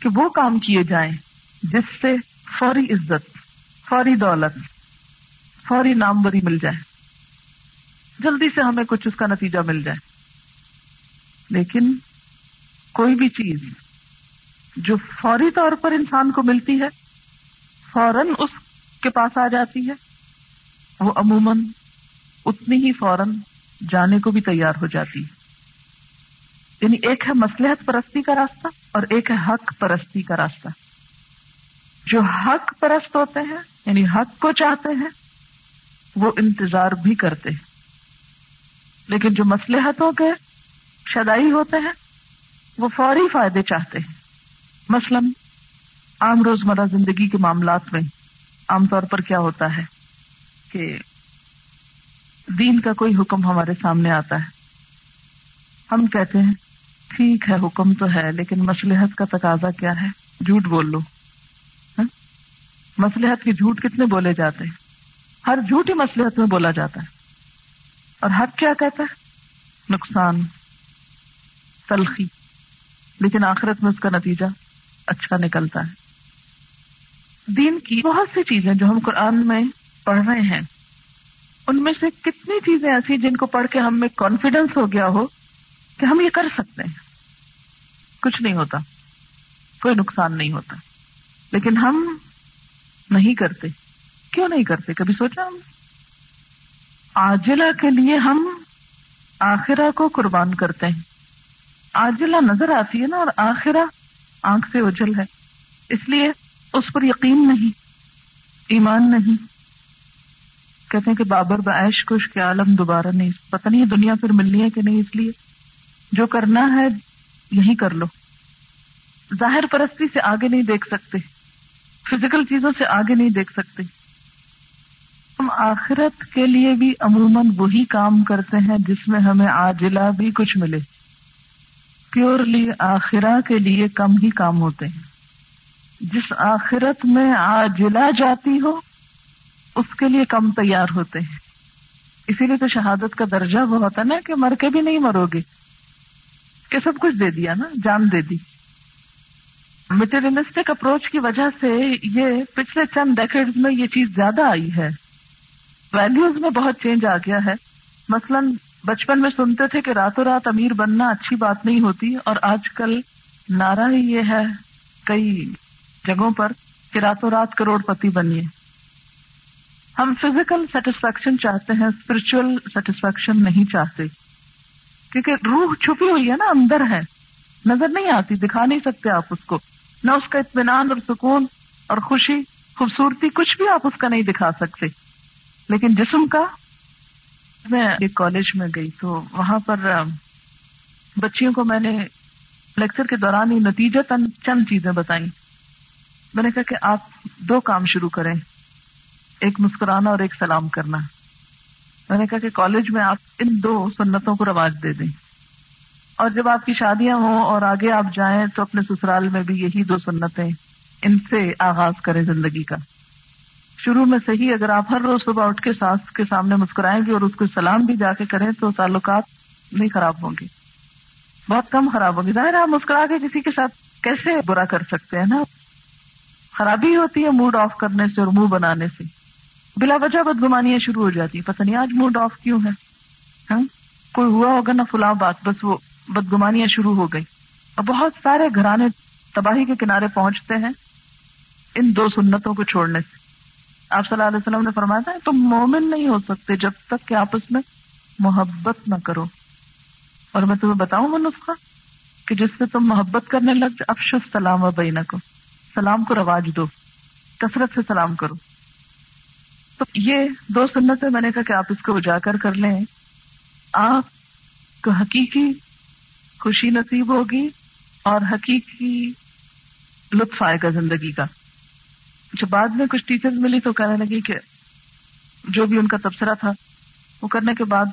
کہ وہ کام کیے جائیں جس سے فوری عزت, فوری دولت, فوری ناموری مل جائے, جلدی سے ہمیں کچھ اس کا نتیجہ مل جائے. لیکن کوئی بھی چیز جو فوری طور پر انسان کو ملتی ہے, فوراً اس کے پاس آ جاتی ہے, وہ عموماً اتنی ہی فوراً جانے کو بھی تیار ہو جاتی ہے. یعنی ایک ہے مصلحت پرستی کا راستہ اور ایک ہے حق پرستی کا راستہ. جو حق پرست ہوتے ہیں یعنی حق کو چاہتے ہیں وہ انتظار بھی کرتے ہیں, لیکن جو مصلحتوں کے شدائی ہوتے ہیں وہ فوری فائدے چاہتے ہیں. مثلاً عام روزمرہ زندگی کے معاملات میں عام طور پر کیا ہوتا ہے کہ دین کا کوئی حکم ہمارے سامنے آتا ہے, ہم کہتے ہیں ٹھیک ہے حکم تو ہے لیکن مصلحت کا تقاضا کیا ہے, جھوٹ بول لو. مصلحت کے جھوٹ کتنے بولے جاتے ہیں, ہر جھوٹ ہی مصلحت میں بولا جاتا ہے. اور حق کیا کہتا ہے؟ نقصان, تلخی, لیکن آخرت میں اس کا نتیجہ اچھا نکلتا ہے. دین کی بہت سی چیزیں جو ہم قرآن میں پڑھ رہے ہیں ان میں سے کتنی چیزیں ایسی جن کو پڑھ کے ہم میں کانفیڈنس ہو گیا ہو کہ ہم یہ کر سکتے ہیں, کچھ نہیں ہوتا, کوئی نقصان نہیں ہوتا, لیکن ہم نہیں کرتے. کیوں نہیں کرتے؟ کبھی سوچا ہم؟ عاجلہ کے لیے ہم آخرہ کو قربان کرتے ہیں. عاجلہ نظر آتی ہے نا, اور آخرہ آنکھ سے اوجھل ہے, اس لیے اس پر یقین نہیں, ایمان نہیں. کہتے ہیں کہ بابر بعیش کش کے عالم دوبارہ نہیں, پتہ نہیں دنیا پھر ملنی ہے کہ نہیں, اس لیے جو کرنا ہے یہی کر لو. ظاہر پرستی سے آگے نہیں دیکھ سکتے, فزیکل چیزوں سے آگے نہیں دیکھ سکتے. ہم آخرت کے لیے بھی عموماً وہی کام کرتے ہیں جس میں ہمیں عاجلہ بھی کچھ ملے. پیورلی آخرہ کے لیے کم ہی کام ہوتے ہیں. جس آخرت میں عاجلہ جاتی ہو اس کے لیے کم تیار ہوتے ہیں. اسی لیے تو شہادت کا درجہ وہ ہوتا نا کہ مر کے بھی نہیں مرو گے, کہ سب کچھ دے دیا نا, جان دے دی. مٹیریلسٹک اپروچ کی وجہ سے یہ پچھلے چند ڈیکیڈز میں یہ چیز زیادہ آئی ہے, ویلیوز میں بہت چینج آ گیا ہے. مثلا بچپن میں سنتے تھے کہ راتوں رات امیر بننا اچھی بات نہیں ہوتی, اور آج کل نعرہ ہی یہ ہے کئی جگہوں پر کہ راتوں رات کروڑ پتی بنیے. ہم فزیکل سیٹسفیکشن چاہتے ہیں, اسپرچل سیٹسفیکشن نہیں چاہتے, کیونکہ روح چھپی ہوئی ہے نا, اندر ہے, نظر نہیں آتی, دکھا نہیں سکتے آپ اس کو, نہ اس کا اطمینان اور سکون اور خوشی, خوبصورتی, کچھ بھی آپ اس کا نہیں دکھا سکتے. لیکن جسم کا, میں ایک کالج میں گئی تو وہاں پر بچیوں کو میں نے لیکچر کے دوران ہی نتیجتاً چند چیزیں بتائیں. میں نے کہا کہ آپ دو کام شروع کریں, ایک مسکرانا اور ایک سلام کرنا. میں نے کہا کہ کالج میں آپ ان دو سنتوں کو رواج دے دیں, اور جب آپ کی شادیاں ہوں اور آگے آپ جائیں تو اپنے سسرال میں بھی یہی دو سنتیں, ان سے آغاز کریں زندگی کا. شروع میں صحیح اگر آپ ہر روز صبح اٹھ کے ساس کے سامنے مسکرائیں گے اور اس کو سلام بھی جا کے کریں تو تعلقات نہیں خراب ہوں گے, بہت کم خراب ہوں گے. ظاہر ہے آپ مسکرا کے کسی کے ساتھ کیسے برا کر سکتے ہیں نا, خرابی ہوتی ہے موڈ آف کرنے سے اور منہ بنانے سے. بلا وجہ بدگمانیاں شروع ہو جاتی ہیں, پتہ نہیں آج موڈ آف کیوں ہے, ہاں کوئی ہوا ہوگا نہ فلاں بات, بس وہ بدگمانیاں شروع ہو گئی. اور بہت سارے گھرانے تباہی کے کنارے پہنچتے ہیں ان دو سنتوں کو چھوڑنے سے. آپ صلی اللہ علیہ وسلم نے فرمایا تھا تم مومن نہیں ہو سکتے جب تک کہ آپس میں محبت نہ کرو. اور میں تمہیں بتاؤں وہ نسخہ کہ جس سے تم محبت کرنے لگ جاؤ, افشوا السلام بینکم, سلام کو رواج دو, کثرت سے سلام کرو. تو یہ دو سنتیں میں نے کہا کہ آپ اس کو اجاگر کر لیں, آپ کو حقیقی خوشی نصیب ہوگی اور حقیقی لطف آئے گا زندگی کا. جب بعد میں کچھ ٹیچرز ملی تو کہنے لگی کہ جو بھی ان کا تبصرہ تھا وہ کرنے کے بعد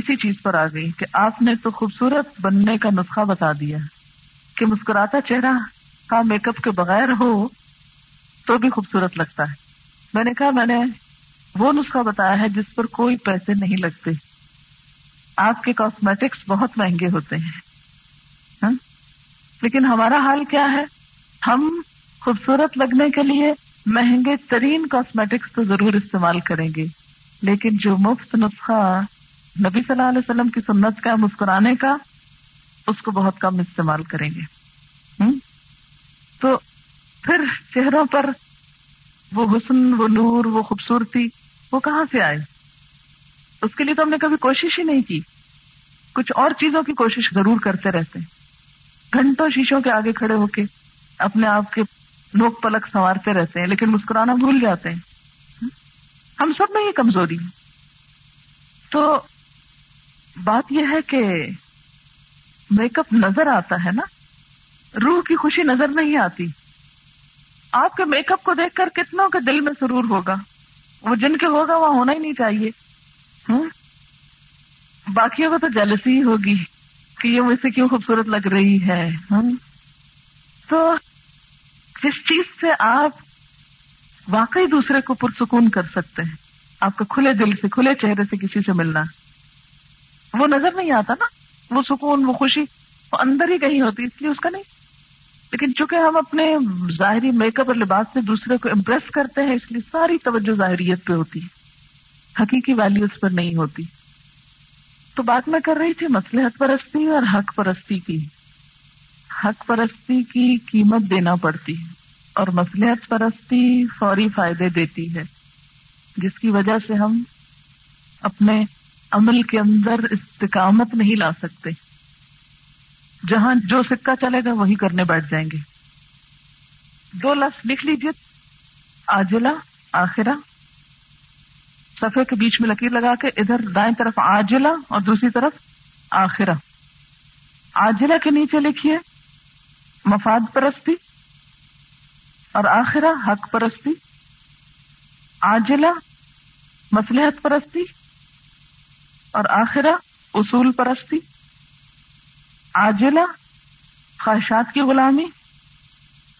اسی چیز پر آ گئی کہ آپ نے تو خوبصورت بننے کا نسخہ بتا دیا کہ مسکراتا چہرہ کا میک اپ کے بغیر ہو تو بھی خوبصورت لگتا ہے. میں نے کہا میں نے وہ نسخہ بتایا ہے جس پر کوئی پیسے نہیں لگتے. آپ کے کاسمیٹکس بہت مہنگے ہوتے ہیں, لیکن ہمارا حال کیا ہے, ہم خوبصورت لگنے کے لیے مہنگے ترین کاسمیٹکس تو ضرور استعمال کریں گے, لیکن جو مفت نسخہ نبی صلی اللہ علیہ وسلم کی سنت کا مسکرانے کا, اس کو بہت کم استعمال کریں گے. تو پھر چہروں پر وہ حسن, وہ نور, وہ خوبصورتی, وہ کہاں سے آئے؟ اس کے لیے تو ہم نے کبھی کوشش ہی نہیں کی. کچھ اور چیزوں کی کوشش ضرور کرتے رہتے ہیں, گھنٹوں شیشوں کے آگے کھڑے ہو کے اپنے آپ کے نوک پلک سنوارتے رہتے ہیں, لیکن مسکرانا بھول جاتے ہیں. ہم سب میں یہ کمزوری ہے. تو بات یہ ہے کہ میک اپ نظر آتا ہے نا, روح کی خوشی نظر نہیں آتی. آپ کے میک اپ کو دیکھ کر کتنوں کے دل میں سرور ہوگا, وہ جن کے ہوگا وہاں ہونا ہی نہیں چاہیے. باقیوں کو تو جیلسی ہوگی کہ یہ مجھ سے کیوں خوبصورت لگ رہی ہے. تو جس چیز سے آپ واقعی دوسرے کو پرسکون کر سکتے ہیں, آپ کو کھلے دل سے کھلے چہرے سے کسی سے ملنا, وہ نظر نہیں آتا نا, وہ سکون وہ خوشی وہ اندر ہی کہیں ہوتی, اس لیے اس کا نہیں. لیکن چونکہ ہم اپنے ظاہری میک اپ اور لباس سے دوسرے کو امپریس کرتے ہیں, اس لیے ساری توجہ ظاہریت پہ ہوتی ہے, حقیقی ویلیو اس پر نہیں ہوتی. تو بات میں کر رہی تھی مصلحت پرستی اور حق پرستی کی. حق پرستی کی قیمت دینا پڑتی ہے اور مصلحت پرستی فوری فائدے دیتی ہے, جس کی وجہ سے ہم اپنے عمل کے اندر استقامت نہیں لا سکتے. جہاں جو سکہ چلے گا وہی کرنے بیٹھ جائیں گے. دو لفظ لکھ لیجئے, آجلہ آخرہ. صفحے کے بیچ میں لکیر لگا کے ادھر دائیں طرف آجلہ اور دوسری طرف آخرہ. آجلہ کے نیچے لکھیے مفاد پرستی اور آخرہ حق پرستی. آجلہ مصلحت پرستی اور آخرہ اصول پرستی. آجلہ خواہشات کی غلامی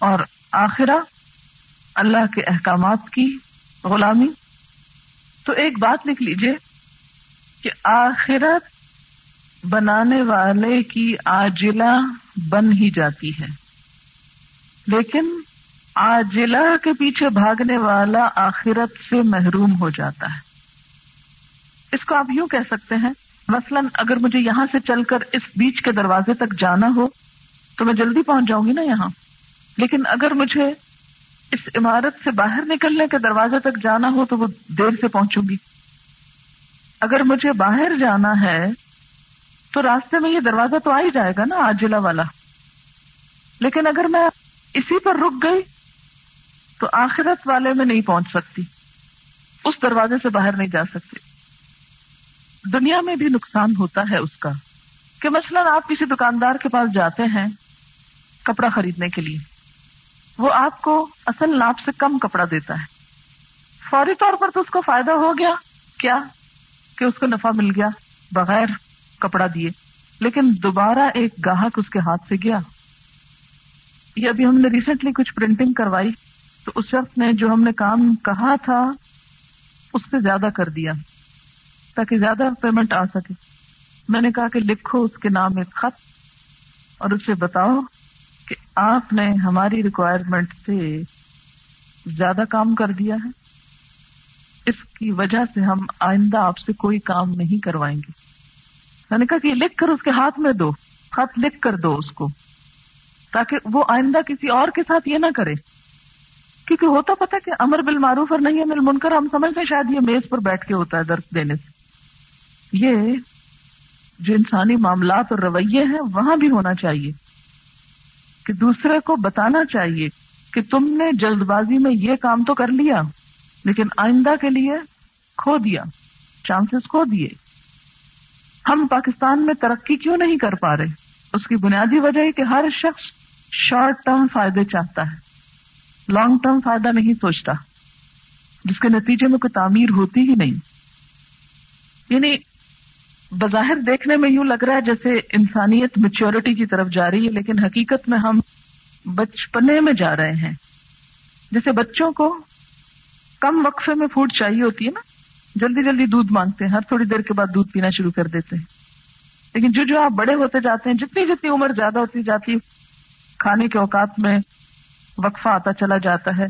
اور آخرہ اللہ کے احکامات کی غلامی. تو ایک بات لکھ لیجئے کہ آخرت بنانے والے کی آجلہ بن ہی جاتی ہے, لیکن آجلہ کے پیچھے بھاگنے والا آخرت سے محروم ہو جاتا ہے. اس کو آپ یوں کہہ سکتے ہیں, مثلاً اگر مجھے یہاں سے چل کر اس بیچ کے دروازے تک جانا ہو تو میں جلدی پہنچ جاؤں گی نا یہاں, لیکن اگر مجھے اس عمارت سے باہر نکلنے کے دروازے تک جانا ہو تو وہ دیر سے پہنچوں گی. اگر مجھے باہر جانا ہے تو راستے میں یہ دروازہ تو آ ہی جائے گا نا آجلہ والا, لیکن اگر میں اسی پر رک گئی تو آخرت والے میں نہیں پہنچ سکتی, اس دروازے سے باہر نہیں جا سکتی. دنیا میں بھی نقصان ہوتا ہے اس کا کہ مثلاً آپ کسی دکاندار کے پاس جاتے ہیں کپڑا خریدنے کے لیے, وہ آپ کو اصل ناپ سے کم کپڑا دیتا ہے. فوری طور پر تو اس کو فائدہ ہو گیا کیا کہ اس کو نفع مل گیا بغیر کپڑا دیے, لیکن دوبارہ ایک گاہک اس کے ہاتھ سے گیا. یہ ابھی ہم نے ریسنٹلی کچھ پرنٹنگ کروائی تو اس شخص نے جو ہم نے کام کہا تھا اس سے زیادہ کر دیا تاکہ زیادہ پیمنٹ آ سکے. میں نے کہا کہ لکھو اس کے نام ایک خط اور اسے بتاؤ کہ آپ نے ہماری ریکوائرمنٹ سے زیادہ کام کر دیا ہے, اس کی وجہ سے ہم آئندہ آپ سے کوئی کام نہیں کروائیں گے. میں نے کہا کہ لکھ کر اس کے ہاتھ میں دو, خط لکھ کر دو اس کو, تاکہ وہ آئندہ کسی اور کے ساتھ یہ نہ کرے. کیونکہ ہوتا پتا کہ امر بالمعروف اور نہی عن المنکر ہم سمجھتے ہیں شاید یہ میز پر بیٹھ کے ہوتا ہے درس دینے سے, یہ جو انسانی معاملات اور رویے ہیں وہاں بھی ہونا چاہیے کہ دوسرے کو بتانا چاہیے کہ تم نے جلد بازی میں یہ کام تو کر لیا لیکن آئندہ کے لیے کھو دیا, چانسز کھو دیے. ہم پاکستان میں ترقی کیوں نہیں کر پا رہے؟ اس کی بنیادی وجہ ہے کہ ہر شخص شارٹ ٹرم فائدے چاہتا ہے, لانگ ٹرم فائدہ نہیں سوچتا, جس کے نتیجے میں کوئی تعمیر ہوتی ہی نہیں. یعنی بظاہر دیکھنے میں یوں لگ رہا ہے جیسے انسانیت میچیورٹی کی طرف جا رہی ہے، لیکن حقیقت میں ہم بچپنے میں جا رہے ہیں. جیسے بچوں کو کم وقفے میں فوڈ چاہیے ہوتی ہے نا، جلدی جلدی دودھ مانگتے ہیں، ہر تھوڑی دیر کے بعد دودھ پینا شروع کر دیتے ہیں. لیکن جو جو آپ بڑے ہوتے جاتے ہیں، جتنی جتنی عمر زیادہ ہوتی جاتی ہے، کھانے کے اوقات میں وقفہ آتا چلا جاتا ہے.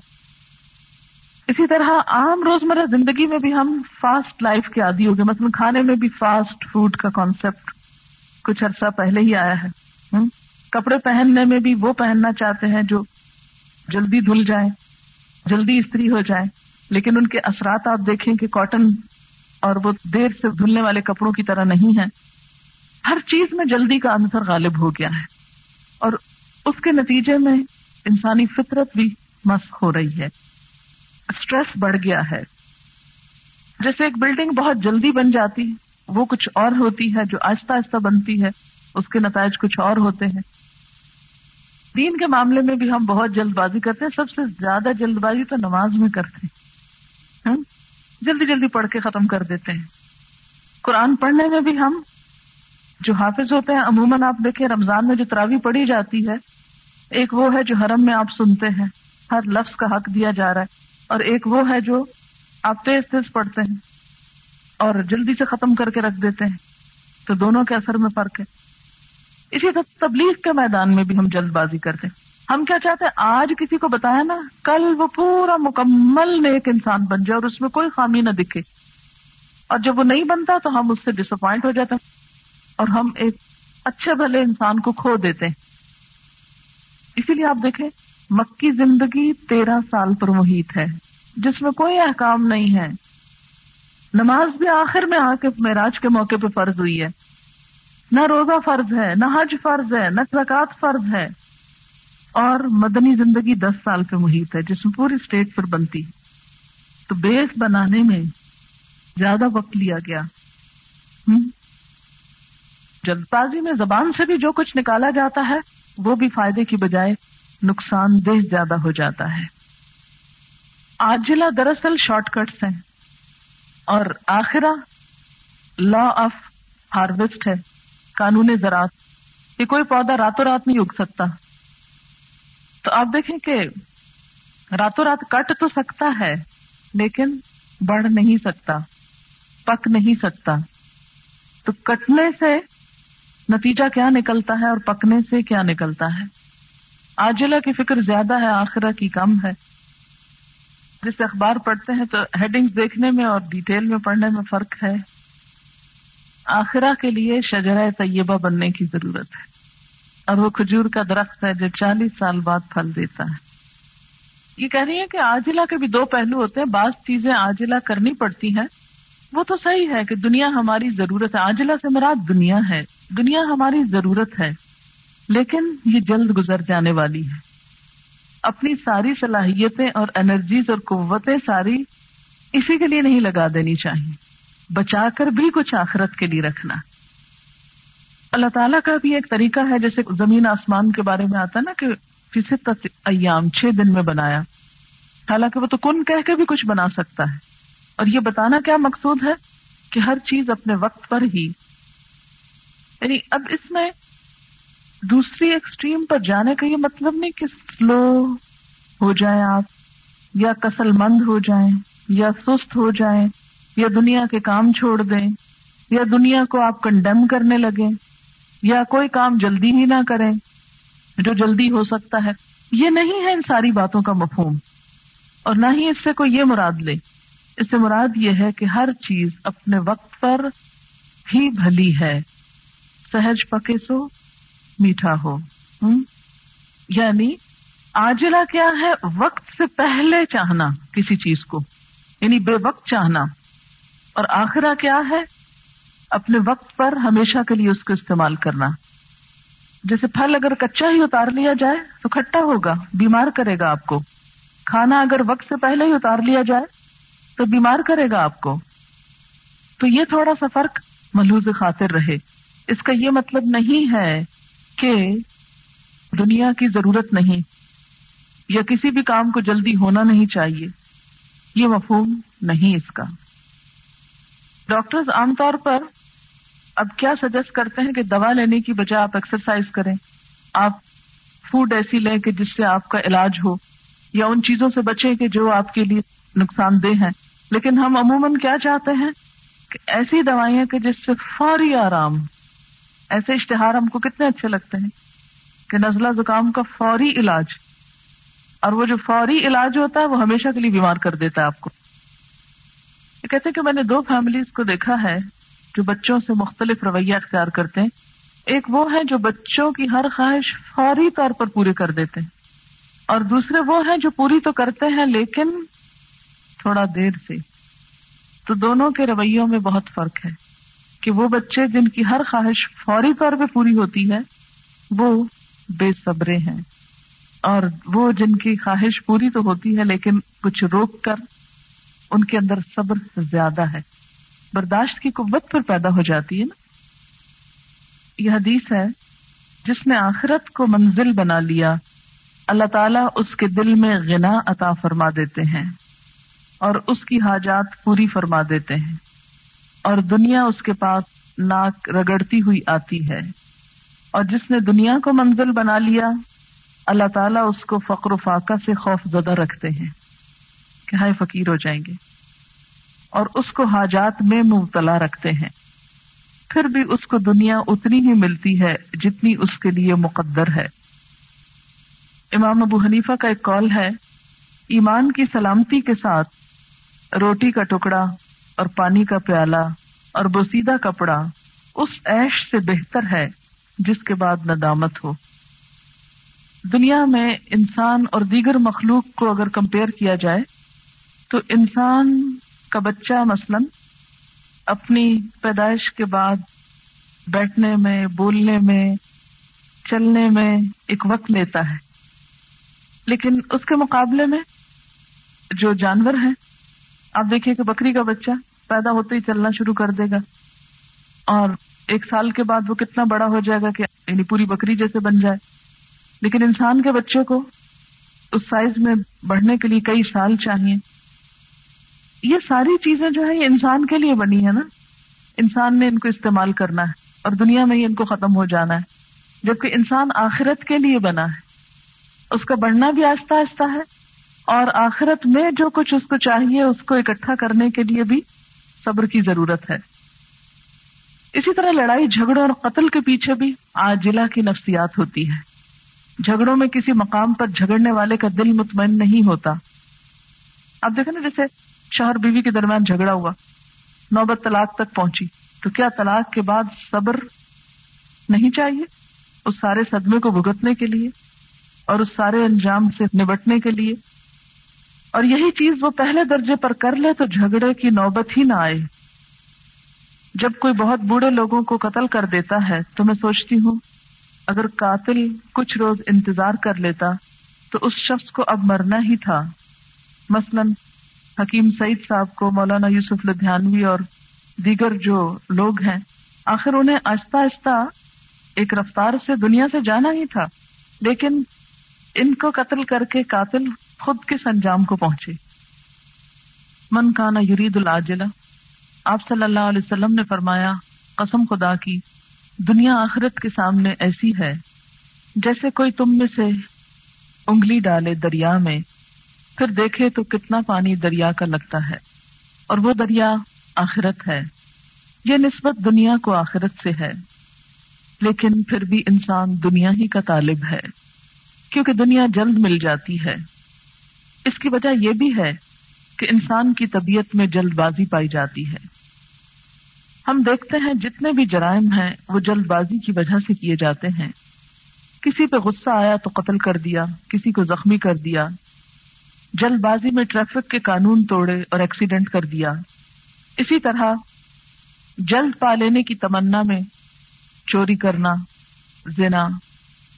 اسی طرح عام روزمرہ زندگی میں بھی ہم فاسٹ لائف کے عادی ہو گئے. مثلا کھانے میں بھی فاسٹ فوڈ کا کانسیپٹ کچھ عرصہ پہلے ہی آیا ہے. کپڑے پہننے میں بھی وہ پہننا چاہتے ہیں جو جلدی دھل جائیں، جلدی استری ہو جائیں، لیکن ان کے اثرات آپ دیکھیں کہ کاٹن اور وہ دیر سے دھلنے والے کپڑوں کی طرح نہیں ہیں. ہر چیز میں جلدی کا عنصر غالب ہو گیا ہے، اور اس کے نتیجے میں انسانی فطرت بھی مسخ ہو رہی ہے. اسٹریس بڑھ گیا ہے. جیسے ایک بلڈنگ بہت جلدی بن جاتی ہے، وہ کچھ اور ہوتی ہے، جو آہستہ آہستہ بنتی ہے اس کے نتائج کچھ اور ہوتے ہیں. دین کے معاملے میں بھی ہم بہت جلد بازی کرتے ہیں. سب سے زیادہ جلد بازی تو نماز میں کرتے ہیں، جلدی جلدی پڑھ کے ختم کر دیتے ہیں. قرآن پڑھنے میں بھی ہم جو حافظ ہوتے ہیں، عموماً آپ دیکھیں رمضان میں جو تراویح پڑھی جاتی ہے، ایک وہ ہے جو حرم میں آپ سنتے ہیں، ہر لفظ کا حق دیا جا رہا ہے، اور ایک وہ ہے جو آپ تیز تیز پڑھتے ہیں اور جلدی سے ختم کر کے رکھ دیتے ہیں. تو دونوں کے اثر میں فرق ہے. اسی طرح تبلیغ کے میدان میں بھی ہم جلد بازی کرتے ہیں. ہم کیا چاہتے ہیں، آج کسی کو بتایا نا، کل وہ پورا مکمل نیک انسان بن جائے اور اس میں کوئی خامی نہ دکھے، اور جب وہ نہیں بنتا تو ہم اس سے ڈس اپوائنٹ ہو جاتے ہیں اور ہم ایک اچھے بھلے انسان کو کھو دیتے ہیں. اسی لیے آپ دیکھیں مکی زندگی تیرہ سال پر محیط ہے، جس میں کوئی احکام نہیں ہے. نماز بھی آخر میں آ کے معراج کے موقع پہ فرض ہوئی ہے. نہ روزہ فرض ہے، نہ حج فرض ہے، نہ زکوٰۃ فرض ہے. اور مدنی زندگی دس سال پہ محیط ہے، جس میں پوری اسٹیج پر بنتی. تو بیس بنانے میں زیادہ وقت لیا گیا. جلد بازی میں زبان سے بھی جو کچھ نکالا جاتا ہے وہ بھی فائدے کی بجائے نقصان دہ زیادہ ہو جاتا ہے. آجلہ دراصل شارٹ کٹس ہیں، اور آخرہ لا آف ہارویسٹ ہے، قانون زراعت. یہ کوئی پودا راتوں رات نہیں اگ سکتا. تو آپ دیکھیں کہ راتوں رات کٹ تو سکتا ہے، لیکن بڑھ نہیں سکتا، پک نہیں سکتا. تو کٹنے سے نتیجہ کیا نکلتا ہے اور پکنے سے کیا نکلتا ہے؟ آجلہ کی فکر زیادہ ہے، آخرہ کی کم ہے. جس اخبار پڑھتے ہیں تو ہیڈنگز دیکھنے میں اور ڈیٹیل میں پڑھنے میں فرق ہے. آخرہ کے لیے شجرہ طیبہ بننے کی ضرورت ہے، اور وہ کھجور کا درخت ہے جو چالیس سال بعد پھل دیتا ہے. یہ کہہ رہی ہے کہ آجلہ کے بھی دو پہلو ہوتے ہیں. بعض چیزیں آجلہ کرنی پڑتی ہیں، وہ تو صحیح ہے کہ دنیا ہماری ضرورت ہے. آجلہ سے مراد دنیا ہے، دنیا ہماری ضرورت ہے، لیکن یہ جلد گزر جانے والی ہے. اپنی ساری صلاحیتیں اور انرجیز اور قوتیں ساری اسی کے لیے نہیں لگا دینی چاہیے، بچا کر بھی کچھ آخرت کے لیے رکھنا. اللہ تعالیٰ کا بھی ایک طریقہ ہے، جیسے زمین آسمان کے بارے میں آتا نا کہ فی ستۃ ایام، چھ دن میں بنایا. حالانکہ وہ تو کن کہہ کے بھی کچھ بنا سکتا ہے، اور یہ بتانا کیا مقصود ہے کہ ہر چیز اپنے وقت پر ہی. یعنی اب اس میں دوسری ایکسٹریم پر جانے کا یہ مطلب نہیں کہ سلو ہو جائیں آپ، یا کسل مند ہو جائیں، یا سست ہو جائیں، یا دنیا کے کام چھوڑ دیں، یا دنیا کو آپ کنڈیم کرنے لگیں، یا کوئی کام جلدی ہی نہ کریں جو جلدی ہو سکتا ہے. یہ نہیں ہے ان ساری باتوں کا مفہوم، اور نہ ہی اس سے کوئی یہ مراد لے. اس سے مراد یہ ہے کہ ہر چیز اپنے وقت پر ہی بھلی ہے. سہج پکے سو میٹھا ہو. یعنی آجلہ کیا ہے؟ وقت سے پہلے چاہنا کسی چیز کو، یعنی بے وقت چاہنا. اور آخرہ کیا ہے؟ اپنے وقت پر ہمیشہ کے لیے اس کو استعمال کرنا. جیسے پھل اگر کچا ہی اتار لیا جائے تو کھٹا ہوگا، بیمار کرے گا آپ کو. کھانا اگر وقت سے پہلے ہی اتار لیا جائے تو بیمار کرے گا آپ کو. تو یہ تھوڑا سا فرق ملحوظ خاطر رہے. اس کا یہ مطلب نہیں ہے کہ دنیا کی ضرورت نہیں، یا کسی بھی کام کو جلدی ہونا نہیں چاہیے. یہ مفہوم نہیں اس کا. ڈاکٹرز عام طور پر اب کیا سجیسٹ کرتے ہیں کہ دوا لینے کی بجائے آپ ایکسرسائز کریں, آپ فوڈ ایسی لیں کہ جس سے آپ کا علاج ہو, یا ان چیزوں سے بچیں کہ جو آپ کے لیے نقصان دہ ہیں. لیکن ہم عموماً کیا چاہتے ہیں کہ ایسی دوائیاں کہ جس سے فوری آرام. ایسے اشتہار ہم کو کتنے اچھے لگتے ہیں کہ نزلہ زکام کا فوری علاج, اور وہ جو فوری علاج ہوتا ہے وہ ہمیشہ کے لیے بیمار کر دیتا ہے آپ کو. یہ کہتے ہیں کہ میں نے دو فیملیز کو دیکھا ہے جو بچوں سے مختلف رویہ اختیار کرتے ہیں. ایک وہ ہیں جو بچوں کی ہر خواہش فوری طور پر پوری کر دیتے ہیں, اور دوسرے وہ ہیں جو پوری تو کرتے ہیں لیکن تھوڑا دیر سے. تو دونوں کے رویوں میں بہت فرق ہے کہ وہ بچے جن کی ہر خواہش فوری طور پہ پوری ہوتی ہے وہ بے صبرے ہیں, اور وہ جن کی خواہش پوری تو ہوتی ہے لیکن کچھ روک کر, ان کے اندر صبر زیادہ ہے, برداشت کی قوت پر پیدا ہو جاتی ہے نا. یہ حدیث ہے, جس نے آخرت کو منزل بنا لیا اللہ تعالیٰ اس کے دل میں غنا عطا فرما دیتے ہیں اور اس کی حاجات پوری فرما دیتے ہیں, اور دنیا اس کے پاس ناک رگڑتی ہوئی آتی ہے. اور جس نے دنیا کو منزل بنا لیا اللہ تعالیٰ اس کو فقر و فاقہ سے خوف زدہ رکھتے ہیں کہ ہائے فقیر ہو جائیں گے, اور اس کو حاجات میں مبتلا رکھتے ہیں. پھر بھی اس کو دنیا اتنی ہی ملتی ہے جتنی اس کے لیے مقدر ہے. امام ابو حنیفہ کا ایک قول ہے, ایمان کی سلامتی کے ساتھ روٹی کا ٹکڑا اور پانی کا پیالہ اور بوسیدہ کپڑا اس عیش سے بہتر ہے جس کے بعد ندامت ہو. دنیا میں انسان اور دیگر مخلوق کو اگر کمپیئر کیا جائے تو انسان کا بچہ مثلاً اپنی پیدائش کے بعد بیٹھنے میں, بولنے میں, چلنے میں ایک وقت لیتا ہے, لیکن اس کے مقابلے میں جو جانور ہیں آپ دیکھیے کہ بکری کا بچہ پیدا ہوتے ہی چلنا شروع کر دے گا, اور ایک سال کے بعد وہ کتنا بڑا ہو جائے گا کہ یعنی پوری بکری جیسے بن جائے. لیکن انسان کے بچے کو اس سائز میں بڑھنے کے لیے کئی سال چاہیے. یہ ساری چیزیں جو ہیں یہ انسان کے لیے بنی ہے نا, انسان نے ان کو استعمال کرنا ہے اور دنیا میں ہی ان کو ختم ہو جانا ہے, جبکہ انسان آخرت کے لیے بنا ہے. اس کا بڑھنا بھی آہستہ آہستہ ہے, اور آخرت میں جو کچھ اس کو چاہیے اس کو اکٹھا کرنے کے لیے بھی صبر کی ضرورت ہے. اسی طرح لڑائی جھگڑوں اور قتل کے پیچھے بھی عاجلہ کی نفسیات ہوتی ہے. جھگڑوں میں کسی مقام پر جھگڑنے والے کا دل مطمئن نہیں ہوتا. آپ دیکھیں نا, جیسے شوہر بیوی کے درمیان جھگڑا ہوا, نوبت طلاق تک پہنچی, تو کیا طلاق کے بعد صبر نہیں چاہیے اس سارے صدمے کو بھگتنے کے لیے اور اس سارے انجام سے نبٹنے کے لیے؟ اور یہی چیز وہ پہلے درجے پر کر لے تو جھگڑے کی نوبت ہی نہ آئے. جب کوئی بہت بوڑھے لوگوں کو قتل کر دیتا ہے تو میں سوچتی ہوں اگر قاتل کچھ روز انتظار کر لیتا تو اس شخص کو اب مرنا ہی تھا. مثلاً حکیم سعید صاحب کو, مولانا یوسف لدھیانوی اور دیگر جو لوگ ہیں, آخر انہیں آہستہ آہستہ ایک رفتار سے دنیا سے جانا ہی تھا, لیکن ان کو قتل کر کے قاتل خود کس انجام کو پہنچے. من کانا یرید العاجلہ, آپ صلی اللہ علیہ وسلم نے فرمایا قسم خدا کی دنیا آخرت کے سامنے ایسی ہے جیسے کوئی تم میں سے انگلی ڈالے دریا میں, پھر دیکھے تو کتنا پانی دریا کا لگتا ہے, اور وہ دریا آخرت ہے. یہ نسبت دنیا کو آخرت سے ہے, لیکن پھر بھی انسان دنیا ہی کا طالب ہے کیونکہ دنیا جلد مل جاتی ہے. اس کی وجہ یہ بھی ہے کہ انسان کی طبیعت میں جلد بازی پائی جاتی ہے. ہم دیکھتے ہیں جتنے بھی جرائم ہیں وہ جلد بازی کی وجہ سے کیے جاتے ہیں. کسی پہ غصہ آیا تو قتل کر دیا, کسی کو زخمی کر دیا, جلد بازی میں ٹریفک کے قانون توڑے اور ایکسیڈنٹ کر دیا. اسی طرح جلد پا لینے کی تمنا میں چوری کرنا, زنا.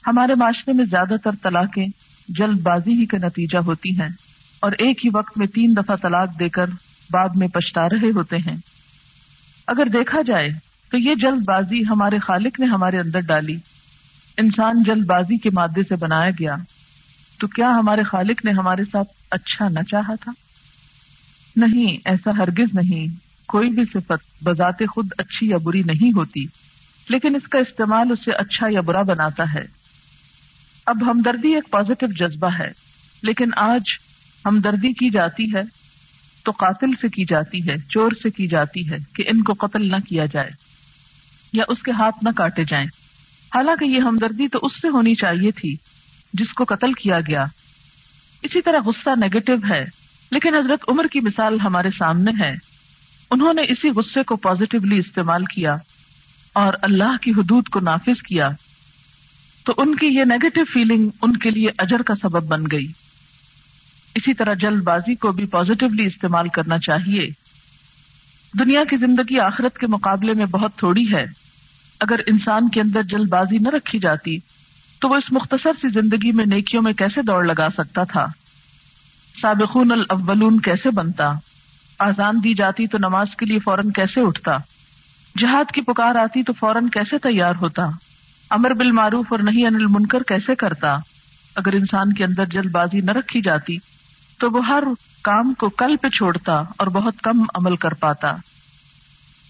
ہمارے معاشرے میں زیادہ تر طلاقیں جلد بازی ہی کا نتیجہ ہوتی ہیں, اور ایک ہی وقت میں تین دفعہ طلاق دے کر بعد میں پچھتا رہے ہوتے ہیں. اگر دیکھا جائے تو یہ جلد بازی ہمارے خالق نے ہمارے اندر ڈالی. انسان جلد بازی کے مادے سے بنایا گیا, تو کیا ہمارے خالق نے ہمارے ساتھ اچھا نہ چاہا تھا؟ نہیں, ایسا ہرگز نہیں. کوئی بھی صفت بذات خود اچھی یا بری نہیں ہوتی، لیکن اس کا استعمال اسے اچھا یا برا بناتا ہے۔ اب ہمدردی ایک پازیٹو جذبہ ہے، لیکن آج ہمدردی کی جاتی ہے تو قاتل سے کی جاتی ہے، چور سے کی جاتی ہے کہ ان کو قتل نہ کیا جائے یا اس کے ہاتھ نہ کاٹے جائیں، حالانکہ یہ ہمدردی تو اس سے ہونی چاہیے تھی جس کو قتل کیا گیا۔ اسی طرح غصہ نیگیٹو ہے، لیکن حضرت عمر کی مثال ہمارے سامنے ہے، انہوں نے اسی غصے کو پازیٹیولی استعمال کیا اور اللہ کی حدود کو نافذ کیا، تو ان کی یہ نیگیٹو فیلنگ ان کے لیے اجر کا سبب بن گئی۔ اسی طرح جلد بازی کو بھی پازیٹیولی استعمال کرنا چاہیے۔ دنیا کی زندگی آخرت کے مقابلے میں بہت تھوڑی ہے، اگر انسان کے اندر جلد بازی نہ رکھی جاتی تو وہ اس مختصر سی زندگی میں نیکیوں میں کیسے دوڑ لگا سکتا تھا، سابقون الاولون کیسے بنتا، آزان دی جاتی تو نماز کے لیے فوراً کیسے اٹھتا، جہاد کی پکار آتی تو فوراً کیسے تیار ہوتا، امر بالمعروف اور نہی عن المنکر کیسے کرتا۔ اگر انسان کے اندر جلد بازی نہ رکھی جاتی تو وہ ہر کام کو کل پہ چھوڑتا اور بہت کم عمل کر پاتا،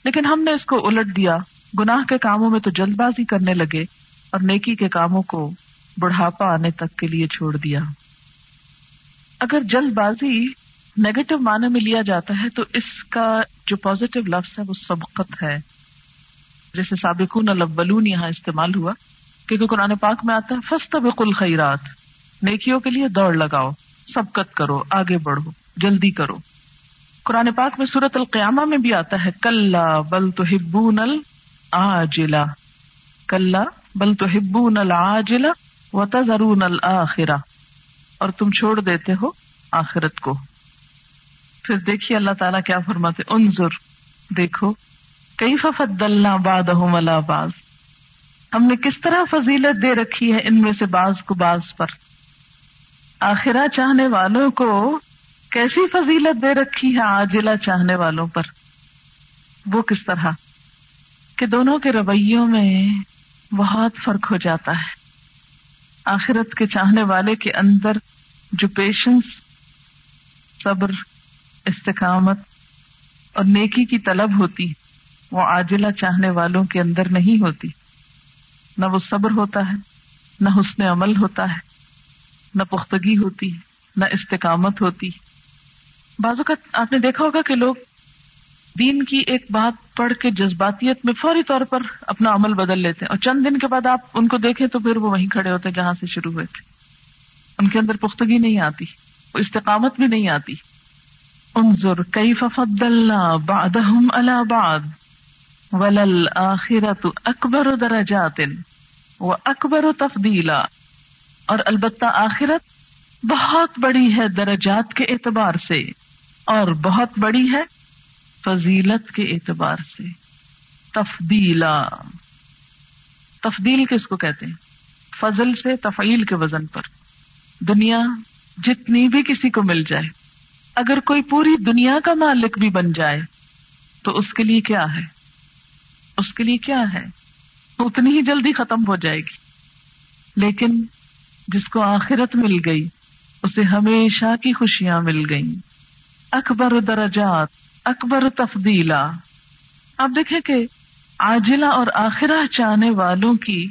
لیکن ہم نے اس کو الٹ دیا، گناہ کے کاموں میں تو جلد بازی کرنے لگے اور نیکی کے کاموں کو بڑھاپا آنے تک کے لیے چھوڑ دیا۔ اگر جلد بازی نیگیٹو معنی میں لیا جاتا ہے تو اس کا جو پازیٹو لفظ ہے وہ سبقت ہے، جیسے سابقون الاولون یہاں استعمال ہوا، کیونکہ قرآن پاک میں آتا ہے فاستبقوا الخیرات، نیکیوں کے لیے دوڑ لگاؤ، سبقت کرو، آگے بڑھو، جلدی کرو۔ قرآن پاک میں سورۃ القیامہ میں بھی آتا ہے کلا بل تحبون العاجلہ، کلا بل تحبون العاجلہ وتذرون الآخرہ، اور تم چھوڑ دیتے ہو آخرت کو۔ پھر دیکھیے اللہ تعالیٰ کیا فرماتے، انظر، دیکھو، کیف فضلنا بعضهم علی بعض، ہم نے کس طرح فضیلت دے رکھی ہے ان میں سے بعض کو بعض پر۔ آخرہ چاہنے والوں کو کیسی فضیلت دے رکھی ہے عاجلہ چاہنے والوں پر، وہ کس طرح کہ دونوں کے رویوں میں بہت فرق ہو جاتا ہے۔ آخرت کے چاہنے والے کے اندر جو پیشنس، صبر، استقامت اور نیکی کی طلب ہوتی، وہ عاجلہ چاہنے والوں کے اندر نہیں ہوتی، نہ وہ صبر ہوتا ہے، نہ حسن عمل ہوتا ہے، نہ پختگی ہوتی، نہ استقامت ہوتی۔ بعض اوقات آپ نے دیکھا ہوگا کہ لوگ دین کی ایک بات پڑھ کے جذباتیت میں فوری طور پر اپنا عمل بدل لیتے ہیں، اور چند دن کے بعد آپ ان کو دیکھیں تو پھر وہ وہیں کھڑے ہوتے جہاں سے شروع ہوئے تھے، ان کے اندر پختگی نہیں آتی، وہ استقامت بھی نہیں آتی۔ انظر کیف فضلنا بعضهم علی بعض وللآخرۃ اکبر درجات واکبر تفضیلا، اور البتہ آخرت بہت بڑی ہے درجات کے اعتبار سے اور بہت بڑی ہے فضیلت کے اعتبار سے، تفضیلا۔ تفضیل کس کو کہتے ہیں؟ فضل سے تفعیل کے وزن پر۔ دنیا جتنی بھی کسی کو مل جائے، اگر کوئی پوری دنیا کا مالک بھی بن جائے تو اس کے لیے کیا ہے، اس کے لیے کیا ہے، اتنی ہی جلدی ختم ہو جائے گی۔ لیکن جس کو آخرت مل گئی اسے ہمیشہ کی خوشیاں مل گئیں، اکبر درجات، اکبر تفضیلا۔ آپ دیکھیں کہ عاجلہ اور آخرہ چاہنے والوں کی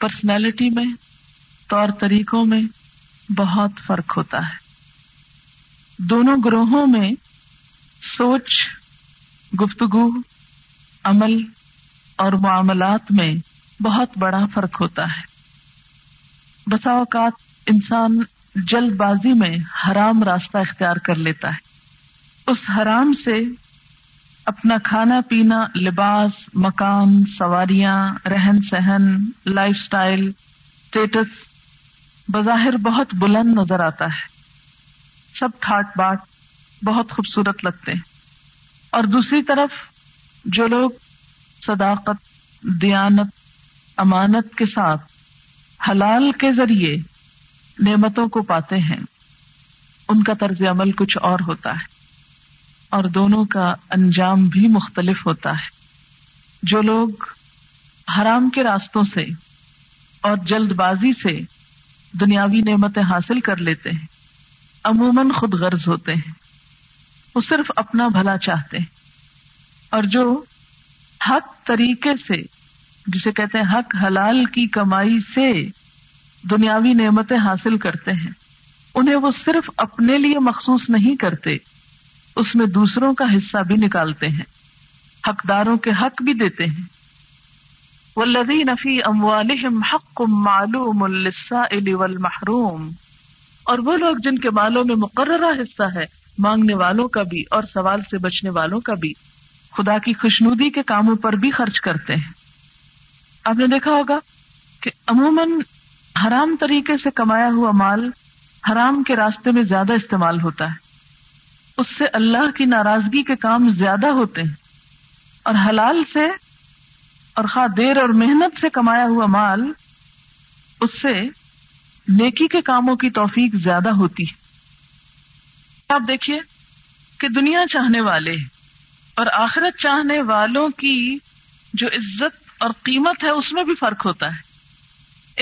پرسنالٹی میں، طور طریقوں میں بہت فرق ہوتا ہے۔ دونوں گروہوں میں سوچ، گفتگو، عمل اور معاملات میں بہت بڑا فرق ہوتا ہے۔ بسا اوقات انسان جلد بازی میں حرام راستہ اختیار کر لیتا ہے، اس حرام سے اپنا کھانا پینا، لباس، مکان، سواریاں، رہن سہن، لائف سٹائل، اسٹیٹس بظاہر بہت بلند نظر آتا ہے، سب ٹھاٹ باٹ بہت خوبصورت لگتے ہیں، اور دوسری طرف جو لوگ صداقت، دیانت، امانت کے ساتھ حلال کے ذریعے نعمتوں کو پاتے ہیں، ان کا طرز عمل کچھ اور ہوتا ہے، اور دونوں کا انجام بھی مختلف ہوتا ہے۔ جو لوگ حرام کے راستوں سے اور جلد بازی سے دنیاوی نعمتیں حاصل کر لیتے ہیں، عموماً خود غرض ہوتے ہیں، وہ صرف اپنا بھلا چاہتے ہیں، اور جو حق طریقے سے، جسے کہتے ہیں حق حلال کی کمائی سے دنیاوی نعمتیں حاصل کرتے ہیں، انہیں وہ صرف اپنے لیے مخصوص نہیں کرتے، اس میں دوسروں کا حصہ بھی نکالتے ہیں، حقداروں کے حق بھی دیتے ہیں۔ والذین فی اموالہم حق معلوم للسائل والمحروم، اور وہ لوگ جن کے مالوں میں مقررہ حصہ ہے مانگنے والوں کا بھی اور سوال سے بچنے والوں کا بھی، خدا کی خوشنودی کے کاموں پر بھی خرچ کرتے ہیں۔ آپ نے دیکھا ہوگا کہ عموماً حرام طریقے سے کمایا ہوا مال حرام کے راستے میں زیادہ استعمال ہوتا ہے، اس سے اللہ کی ناراضگی کے کام زیادہ ہوتے ہیں، اور حلال سے اور خواہ دیر اور محنت سے کمایا ہوا مال، اس سے نیکی کے کاموں کی توفیق زیادہ ہوتی ہے۔ آپ دیکھیے کہ دنیا چاہنے والے اور آخرت چاہنے والوں کی جو عزت اور قیمت ہے اس میں بھی فرق ہوتا ہے۔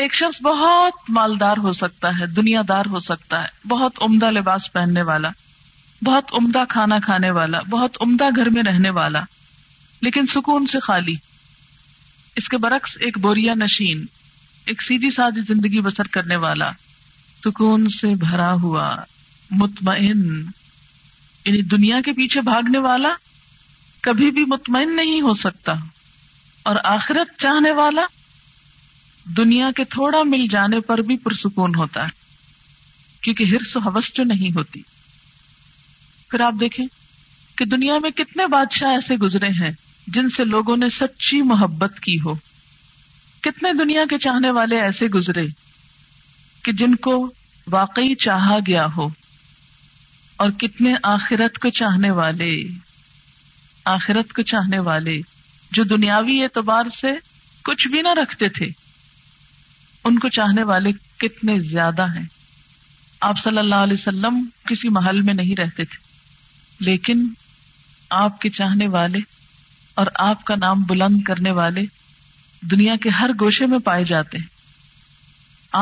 ایک شخص بہت مالدار ہو سکتا ہے، دنیا دار ہو سکتا ہے، بہت عمدہ لباس پہننے والا، بہت عمدہ کھانا کھانے والا، بہت عمدہ گھر میں رہنے والا، لیکن سکون سے خالی۔ اس کے برعکس ایک بوریا نشین، ایک سیدھی سادھی زندگی بسر کرنے والا، سکون سے بھرا ہوا، مطمئن، یعنی دنیا کے پیچھے بھاگنے والا کبھی بھی مطمئن نہیں ہو سکتا، اور آخرت چاہنے والا دنیا کے تھوڑا مل جانے پر بھی پرسکون ہوتا ہے، کیونکہ حرص و حوث جو نہیں ہوتی۔ پھر آپ دیکھیں کہ دنیا میں کتنے بادشاہ ایسے گزرے ہیں جن سے لوگوں نے سچی محبت کی ہو، کتنے دنیا کے چاہنے والے ایسے گزرے کہ جن کو واقعی چاہا گیا ہو، اور کتنے آخرت کو چاہنے والے آخرت کو چاہنے والے جو دنیاوی اعتبار سے کچھ بھی نہ رکھتے تھے، ان کو چاہنے والے کتنے زیادہ ہیں۔ آپ صلی اللہ علیہ وسلم کسی محل میں نہیں رہتے تھے، لیکن آپ کے چاہنے والے اور آپ کا نام بلند کرنے والے دنیا کے ہر گوشے میں پائے جاتے ہیں۔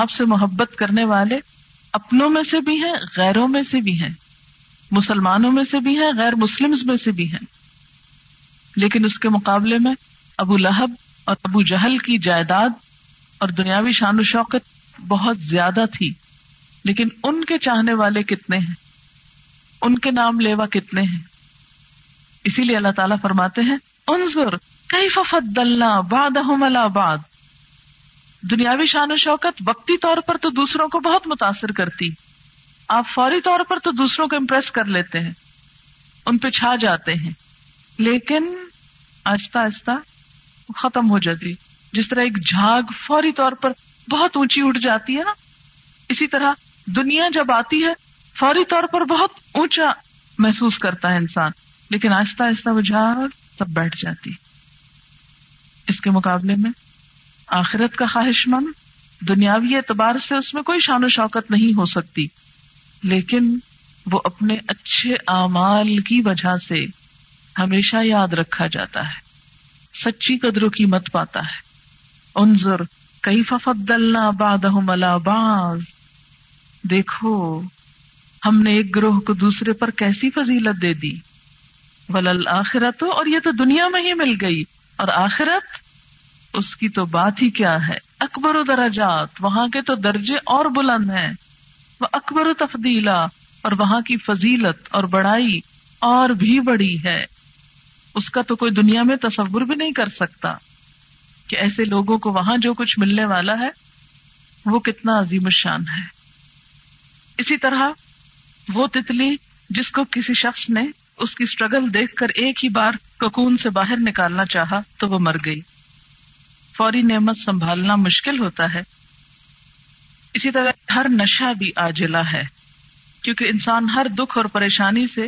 آپ سے محبت کرنے والے اپنوں میں سے بھی ہیں، غیروں میں سے بھی ہیں، مسلمانوں میں سے بھی ہیں، غیر مسلمز میں سے بھی ہیں، لیکن اس کے مقابلے میں ابو لہب اور ابو جہل کی جائیداد اور دنیاوی شان و شوکت بہت زیادہ تھی، لیکن ان کے چاہنے والے کتنے ہیں، ان کے نام لیوا کتنے ہیں۔ اسی لیے اللہ تعالیٰ فرماتے ہیں انظر کیف فضلنا بعضهم علی بعض۔ دنیاوی شان و شوکت وقتی طور پر تو دوسروں کو بہت متاثر کرتی، آپ فوری طور پر تو دوسروں کو امپریس کر لیتے ہیں، ان پہ چھا جاتے ہیں، لیکن آہستہ آہستہ ختم ہو جاتی۔ جس طرح ایک جھاگ فوری طور پر بہت اونچی اٹھ جاتی ہے نا، اسی طرح دنیا جب آتی ہے فوری طور پر بہت اونچا محسوس کرتا ہے انسان، لیکن آہستہ آہستہ وہ جھاگ سب بیٹھ جاتی۔ اس کے مقابلے میں آخرت کا خواہش مند دنیاوی اعتبار سے اس میں کوئی شان و شوکت نہیں ہو سکتی، لیکن وہ اپنے اچھے اعمال کی وجہ سے ہمیشہ یاد رکھا جاتا ہے، سچی قدر و قیمت پاتا ہے۔ انظر کیف فضلنا بعضهم علی بعض، دیکھو ہم نے ایک گروہ کو دوسرے پر کیسی فضیلت دے دی۔ وللآخرۃ، اور یہ تو دنیا میں ہی مل گئی، اور آخرت اس کی تو بات ہی کیا ہے، اکبر و درجات، وہاں کے تو درجے اور بلند ہیں، وہ اکبر و تفضیلا، اور وہاں کی فضیلت اور بڑائی اور بھی بڑی ہے۔ اس کا تو کوئی دنیا میں تصور بھی نہیں کر سکتا کہ ایسے لوگوں کو وہاں جو کچھ ملنے والا ہے وہ کتنا عظیم الشان ہے۔ اسی طرح وہ تتلی جس کو کسی شخص نے اس کی سٹرگل دیکھ کر ایک ہی بار ککون سے باہر نکالنا چاہا تو وہ مر گئی۔ فوری نعمت سنبھالنا مشکل ہوتا ہے۔ اسی طرح ہر نشہ بھی عاجلہ ہے، کیونکہ انسان ہر دکھ اور پریشانی سے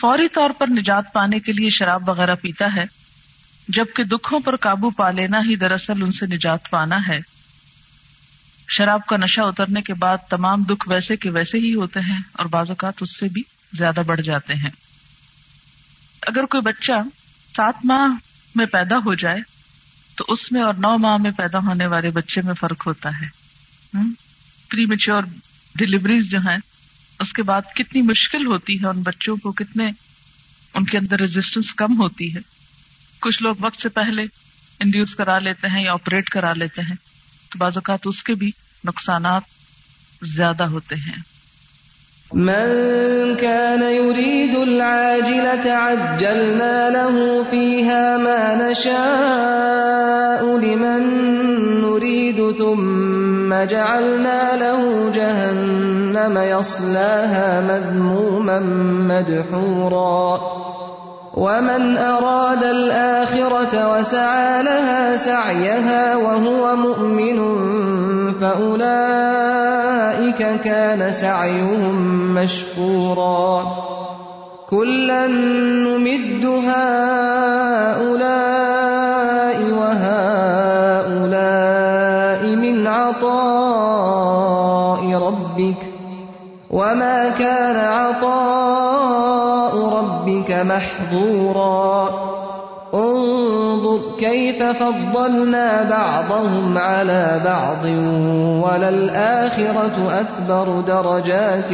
فوری طور پر نجات پانے کے لیے شراب وغیرہ پیتا ہے، جبکہ دکھوں پر قابو پا لینا ہی دراصل ان سے نجات پانا ہے۔ شراب کا نشہ اترنے کے بعد تمام دکھ ویسے کے ویسے ہی ہوتے ہیں، اور بعض اوقات اس سے بھی زیادہ بڑھ جاتے ہیں۔ اگر کوئی بچہ سات ماہ میں پیدا ہو جائے تو اس میں اور نو ماہ میں پیدا ہونے والے بچے میں فرق ہوتا ہے۔ پری میچور ڈیلیوریز جو ہیں اس کے بعد کتنی مشکل ہوتی ہے ان بچوں کو، کتنے ان کے اندر ریزسٹنس کم ہوتی ہے۔ کچھ لوگ وقت سے پہلے انڈیوس کرا لیتے ہیں یا آپریٹ کرا لیتے ہیں، تو بعض اوقات اس کے بھی نقصانات زیادہ ہوتے ہیں. من كان يريد العاجلة عجلنا له فيها ما نشاء لمن نريد ثم جعلنا له جهنم يصلاها مذموما مدحورا ومن أراد الآخرة وسعى لها سعيها وهو مؤمن فأولئك كان سعيهم مشكورا كلا نمد هؤلاء وهؤلاء من عطاء ربك وما كان عطاء ربك محظورا انظر كيف فضلنا بعضهم على بعض وللآخرة أكبر درجات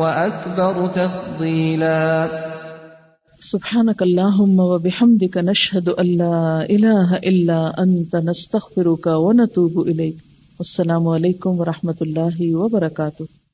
وأكبر تفضيلا. سبحانك اللهم وبحمدك نشهد أن لا إله إلا أنت نستغفرك ونتوب إليك. والسلام عليكم ورحمة الله وبركاته.